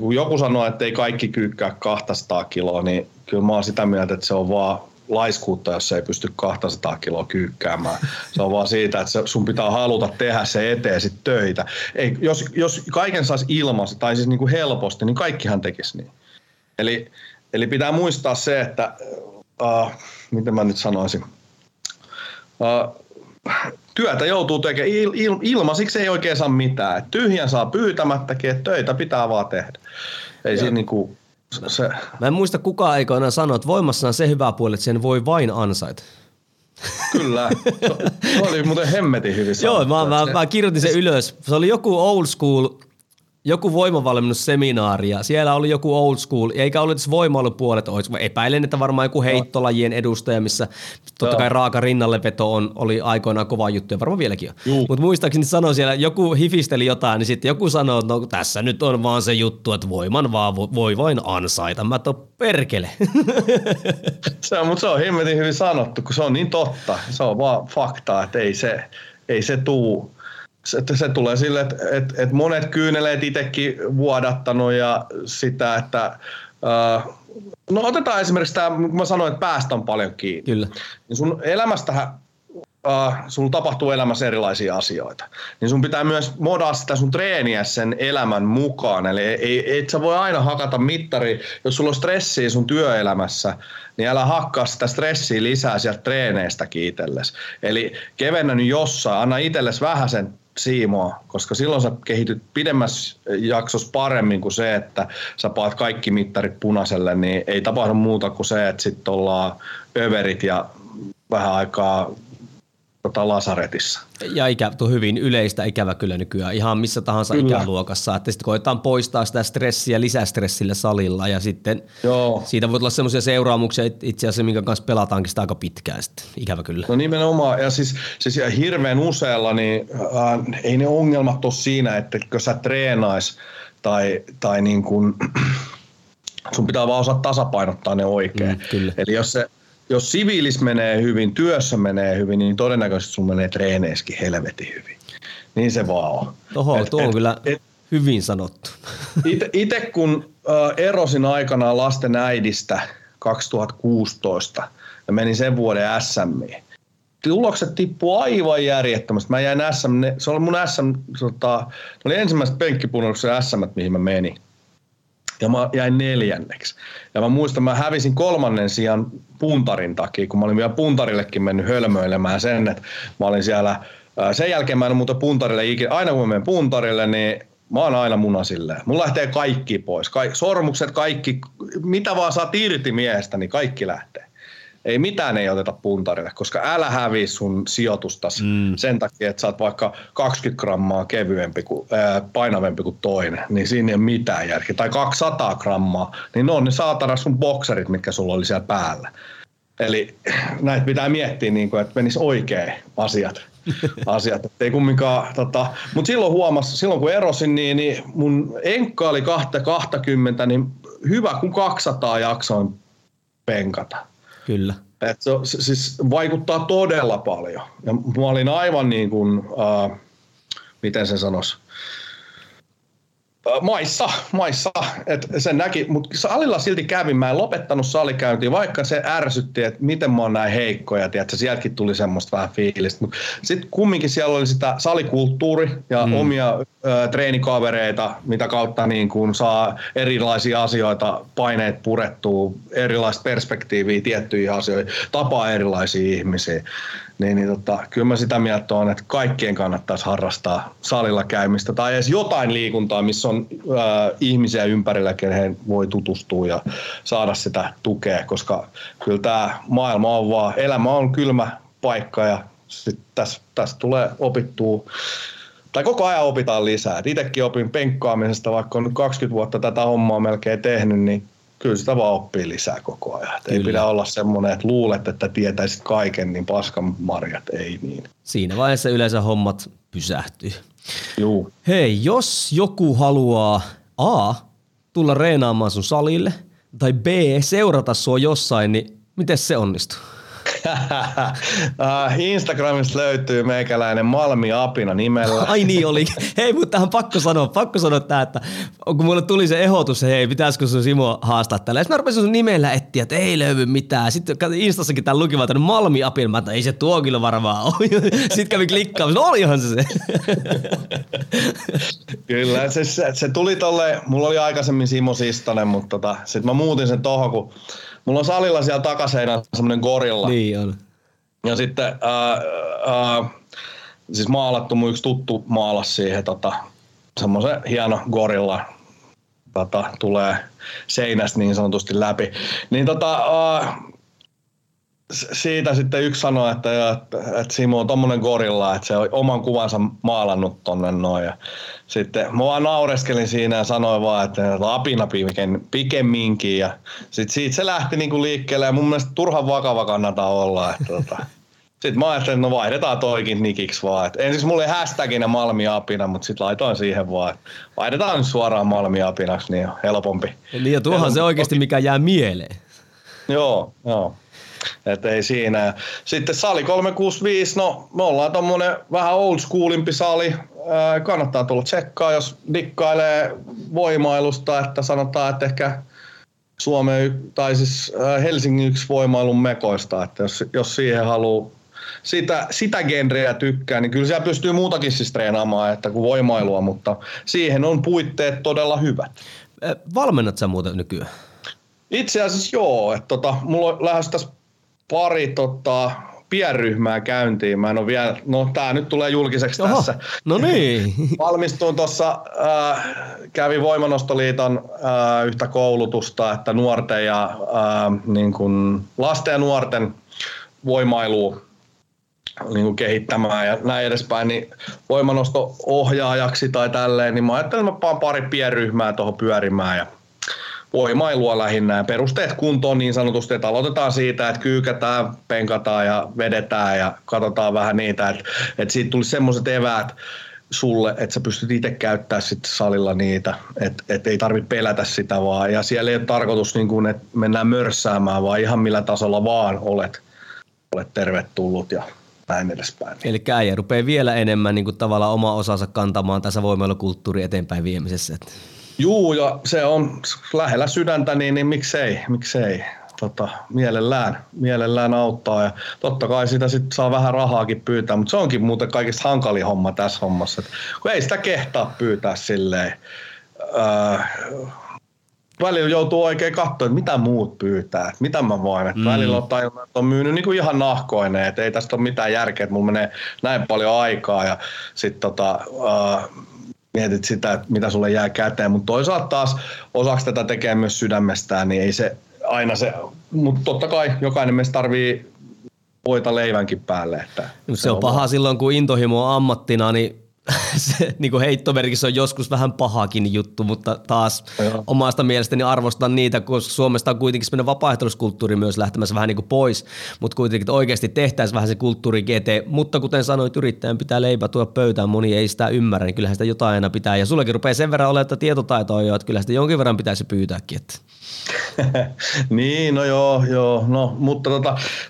kun joku sanoo, että ei kaikki kyykkää 200 kiloa, niin kyllä mä oon sitä mieltä, että se on vaan laiskuutta, jos ei pysty 200 kiloa kyykkäämään. Se on vaan siitä, että sun pitää haluta tehdä se eteen sit töitä. Ei, jos kaiken saisi ilmaiseksi tai siis niin kuin helposti, niin kaikkihan tekisi niin. Eli pitää muistaa se, että miten mä nyt sanoisin? Työtä joutuu tekemään. Ilmaisiksi ei oikein saa mitään. Et tyhjän saa pyytämättäkin, että töitä pitää vaan tehdä. Ei siinä niinku se. Mä en muista kukaan aikoinaan sanoa, että voimassa on se hyvä puoli, että sen voi vain ansaita. Kyllä. Se oli muuten hemmetin hyvin sanottu. Joo, mä kirjoitin sen ylös. Se oli joku old school joku voimavalmennusseminaari ja siellä oli joku old school, eikä ollut edes voimailupuolet, epäilen, että varmaan joku heittolajien edustaja, missä totta kai raaka rinnalleveto oli aikoinaan kova juttu ja varmaan vieläkin on. Mutta muistaakseni sanoi siellä, joku hifisteli jotain, niin sitten joku sanoi, että no, tässä nyt on vaan se juttu, että voiman vaan voi vain ansaita, mä to perkele. Mutta se on himmetin hyvin sanottu, kun se on niin totta, se on vaan faktaa, että ei se tuu. Se tulee sille, että monet kyyneleet itsekin vuodattanut ja sitä, että no otetaan esimerkiksi tämä, kun mä sanoin, että päästä on paljon kiinni. Kyllä. Niin sun elämästähän, sulla tapahtuu elämässä erilaisia asioita. Niin sun pitää myös modaa sitä sun treeniä sen elämän mukaan. Eli et sä voi aina hakata mittari, jos sulla on stressiä sun työelämässä, niin älä hakkaa sitä stressiä lisää sieltä treeneistäkin itsellesi. Eli kevennä nyt jossain, anna itsellesi vähän sen siimoa, koska silloin sä kehityt pidemmässä jaksossa paremmin kuin se, että sä paat kaikki mittarit punaiselle, niin ei tapahdu muuta kuin se, että sitten ollaan överit ja vähän aikaa lasaretissa. Ja ikä on hyvin yleistä ikävä kyllä nykyään, ihan missä tahansa ikäluokassa, että sitten koetaan poistaa sitä stressiä lisästressillä salilla ja sitten siitä voi tulla semmoisia seuraamuksia itse asiassa, minkä kanssa pelataankin sitä aika pitkään sitten, ikävä kyllä. No nimenomaan, ja siis hirveän usealla niin ei ne ongelmat ole siinä, että kun sä treenais tai niin kuin sun pitää vaan osata tasapainottaa ne oikein. Eli jos siviilis menee hyvin, työssä menee hyvin, niin todennäköisesti sun menee treeneissäkin helvetin hyvin. Niin se vaan on. Tuo on kyllä hyvin sanottu. Itse kun erosin aikanaan lasten äidistä 2016 ja menin sen vuoden SMiin, tulokset tippui aivan järjettömästi. Mä jäin SM, se oli mun SM, oli ensimmäiset penkkipudotukset SM, mihin mä menin. Ja mä jäin 4. Ja mä muistan, mä hävisin 3. sijan puntarin takia, kun mä olin vielä puntarillekin mennyt hölmöilemään sen, että mä olin siellä, sen jälkeen mä en muuta puntarille ikinä, aina kun mä menen puntarille, niin mä oon aina munasilleen. Mun lähtee kaikki pois, sormukset, kaikki, mitä vaan saat irti miehestä, niin kaikki lähtee. Ei mitään ei oteta puntarille, koska älä häviä sun sijoitustasi sen takia, että sä oot vaikka 20 grammaa kevyempi kuin, painavempi kuin toinen, niin siinä ei ole mitään järkeä. Tai 200 grammaa, niin ne on ne saatana sun bokserit, mitkä sulla oli siellä päällä. Eli näitä pitää miettiä, niin kuin, että menisi oikein asiat. Ei kumminkaan, mutta silloin kun erosin, niin mun enkka oli 20, niin hyvä kun 200 jaksoin penkata. Kyllä. Et se siis vaikuttaa todella paljon. Ja mä olin aivan niin kuin, miten sen sanoisi, maissa. Et sen näki, mutta salilla silti kävin. Mä en lopettanut salikäyntiä, vaikka se ärsytti, että miten mä oon näin heikkoja. Tiedätkö, sieltäkin tuli semmoista vähän fiilistä. Mutta sitten kumminkin siellä oli sitä salikulttuuri ja omia treenikavereita, mitä kautta niin kun saa erilaisia asioita, paineet purettua, erilaista perspektiiviä tiettyihin asioihin, tapaa erilaisia ihmisiä. Kyllä mä sitä mieltä on, että kaikkien kannattaisi harrastaa salilla käymistä tai edes jotain liikuntaa, missä on ihmisiä ympärillä, kehen voi tutustua ja saada sitä tukea, koska kyllä tämä maailma on vaan, elämä on kylmä paikka ja sitten tässä tulee opittua, tai koko ajan opitaan lisää. Itsekin opin penkkaamisesta, vaikka on nyt 20 vuotta tätä hommaa melkein tehnyt, niin kyllä sitä vaan oppii lisää koko ajan. Ei pidä olla semmoinen, että luulet, että tietäisit kaiken, niin paskan marjat, ei niin. Siinä vaiheessa yleensä hommat pysähtyy. Juu. Hei, jos joku haluaa A, tulla reenaamaan sun salille, tai B, seurata sua jossain, niin miten se onnistuu? Instagramista löytyy meikäläinen Malmi Apina nimellä. Ai niin oli. Hei, mutta tähän pakko sanoa tämä, että kun mulle tuli se ehdotus, hei, pitäisikö sun Simo haastaa tällä. Sitten mä rupesin sun nimellä etsiä, että ei löydy mitään. Sitten Instassakin tämän luki vaan Malmi Apina. Mä ei se tuo kyllä varmaan ole. Sitten kävi klikkaamassa, no olihan se. Kyllä, se tuli tolle, mulla oli aikaisemmin Simo Sistonen, mutta sitten mä muutin sen tohon, kun mulla on salilla siellä takaseinä semmoinen gorilla. Niin on. Ja sitten siis maalattu, mun yksi tuttu maalas siihen semmoisen hieno gorilla. Tulee seinästä niin sanotusti läpi. Niin siitä sitten yksi sanoi, että Simo on tommonen gorilla, että se on oman kuvansa maalannut tonne noin. Ja sitten mä vaan naureskelin siinä ja sanoin vaan, että apina pikemminkin. Ja sitten siitä se lähti niinku liikkeelle ja mun mielestä turhan vakava kannata olla. Sitten mä ajattelin, että no vaihdetaan toikin nikiksi vaan. Et ensin mulla ei hashtagina Malmi Apina, mutta sitten laitoin siihen vaan, että vaihdetaan suoraan Malmi Apinaksi, niin on helpompi. Eli ja tuohan se oikeasti mikä jää mieleen. Joo. Että ei siinä. Sitten sali 365, no me ollaan tommonen vähän old schoolimpi sali. Kannattaa tulla tsekkaa, jos dikkailee voimailusta, että sanotaan, että ehkä Suomen tai siis Helsingin yksi voimailun mekoista, että jos siihen haluaa sitä genreä tykkää, niin kyllä siellä pystyy muutakin siis treenaamaan, että kuin voimailua, mutta siihen on puitteet todella hyvät. Valmennat sä muuten nykyään? Itse asiassa joo, että mulla on lähes tässä pari pienryhmää käyntiin. Mä en ole vielä, no tää nyt tulee julkiseksi. Oho, tässä. No niin. Valmistuin tuossa, kävin Voimanostoliiton yhtä koulutusta, että nuorten ja niin kun lasten ja nuorten voimailua niin kun kehittämään ja näin edespäin, niin voimanosto-ohjaajaksi tai tälleen, niin mä ajattelin, että mä pari pienryhmää tuohon pyörimään ja voimailua lähinnä. Perusteet kuntoon niin sanotusti, että aloitetaan siitä, että kyykätään, penkataan ja vedetään ja katsotaan vähän niitä, että siitä tulisi semmoiset eväät sulle, että sä pystyt itse käyttämään sitten salilla niitä, että ei tarvitse pelätä sitä vaan. Ja siellä ei ole tarkoitus, niin kuin, että mennään mörssäämään, vaan ihan millä tasolla vaan olet tervetullut ja näin edespäin. Eli äijä rupeaa vielä enemmän niin kuin tavallaan oma osansa kantamaan tässä voimailukulttuurin eteenpäin viemisessä. Juu, ja se on lähellä sydäntä, niin miksei. Mielellään auttaa ja totta kai sitä sit saa vähän rahaakin pyytää, mutta se onkin muuten kaikista hankalin homma tässä hommassa, et kun ei sitä kehtaa pyytää silleen. Välillä joutuu oikein katsoa, että mitä muut pyytää, että mitä mä voin. Että välillä on tajunnut, että on myynyt niin kuin ihan nahkoinen, että ei tästä ole mitään järkeä, että mulla menee näin paljon aikaa ja sitten mietit sitä, että mitä sulle jää käteen, mutta toisaalta taas osaksi tätä tekee myös sydämestään, niin ei se aina se, mutta totta kai jokainen meistä tarvii voita leivänkin päälle. Että se on paha silloin, kun intohimo on ammattina, niin se niin kuin heittomerkissä on joskus vähän pahakin juttu, mutta taas omasta mielestäni arvostan niitä, koska Suomesta on kuitenkin semmoinen vapaaehtoiskulttuuri myös lähtemässä vähän niin kuin pois, mutta kuitenkin oikeasti tehtäisiin vähän se kulttuurikin eteen, mutta kuten sanoit, yrittäjän pitää leipää tuoda pöytään, moni ei sitä ymmärrä, niin kyllähän sitä jotain aina pitää, ja sullekin rupeaa sen verran olemaan, että tietotaitoa jo, että kyllähän sitä jonkin verran pitäisi pyytääkin. Että. Niin, no joo, no, mutta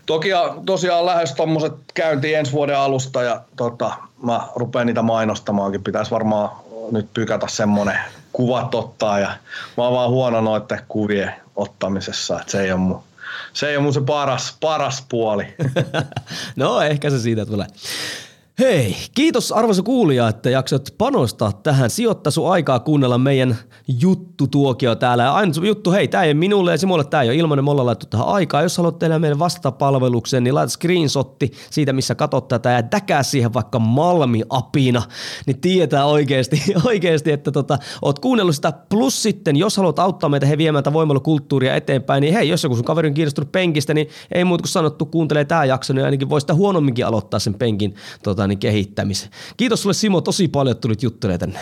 toki tosiaan lähes tommoset käyntiin ensi vuoden alusta, ja mä rupean niitä mainostamaankin. Pitäisi varmaan nyt pykätä semmoinen kuvat ottaa. Ja mä oon vaan huono noiden kuvien ottamisessa. Et se ei ole mun se paras puoli. No ehkä se siitä tulee. Hei, kiitos arvoisa kuulija, että jaksat panostaa tähän. Sijoittaa sun aikaa kuunnella meidän juttutuokio täällä. Ja aina sun juttu, hei, tää ei minulle ja Simolle, tää ei ole ilmainen, me ollaan laittu tähän aikaa. Jos haluat tehdä meidän vastapalvelukseen, niin laita screenshotti siitä, missä katot tätä ja täkää siihen vaikka Malmi-apina. Niin tietää oikeasti että oot kuunnellut sitä. Plus sitten, jos haluat auttaa meitä he viemään tätä voimailukulttuuria eteenpäin, niin hei, jos joku sun kaveri on kiinnostunut penkistä, niin ei muuta kuin sanottu, kuuntelee tää jakson, niin ainakin voi sitä huonomminkin aloittaa sen penkin kehittämisen. Kiitos sulle Simo tosi paljon, että tulit juttelemaan tänne.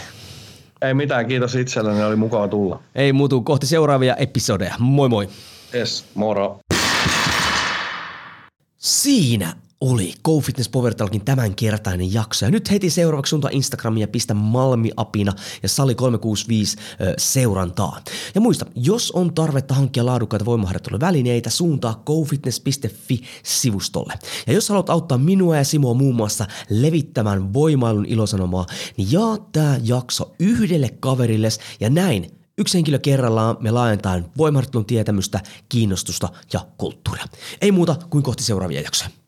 Ei mitään, kiitos itselleni, oli mukava tulla. Ei muutu, kohti seuraavia episodeja. Moi moi. Yes, moro. Siinä oli Go Fitness Powertalkin tämänkertainen jakso. Ja nyt heti seuraavaksi suuntaan Instagramia ja pistä Malmi-apina ja Sali365 seurantaa. Ja muista, jos on tarvetta hankkia laadukkaita voimaharjoitteluvälineitä, suuntaa gofitness.fi-sivustolle. Ja jos haluat auttaa minua ja Simoa muun muassa levittämään voimailun ilosanomaa, niin jaa tää jakso yhdelle kaverille ja näin. Yksi henkilö kerrallaan me laajentaan voimaharjoittelun tietämystä, kiinnostusta ja kulttuuria. Ei muuta kuin kohti seuraavia jaksoja.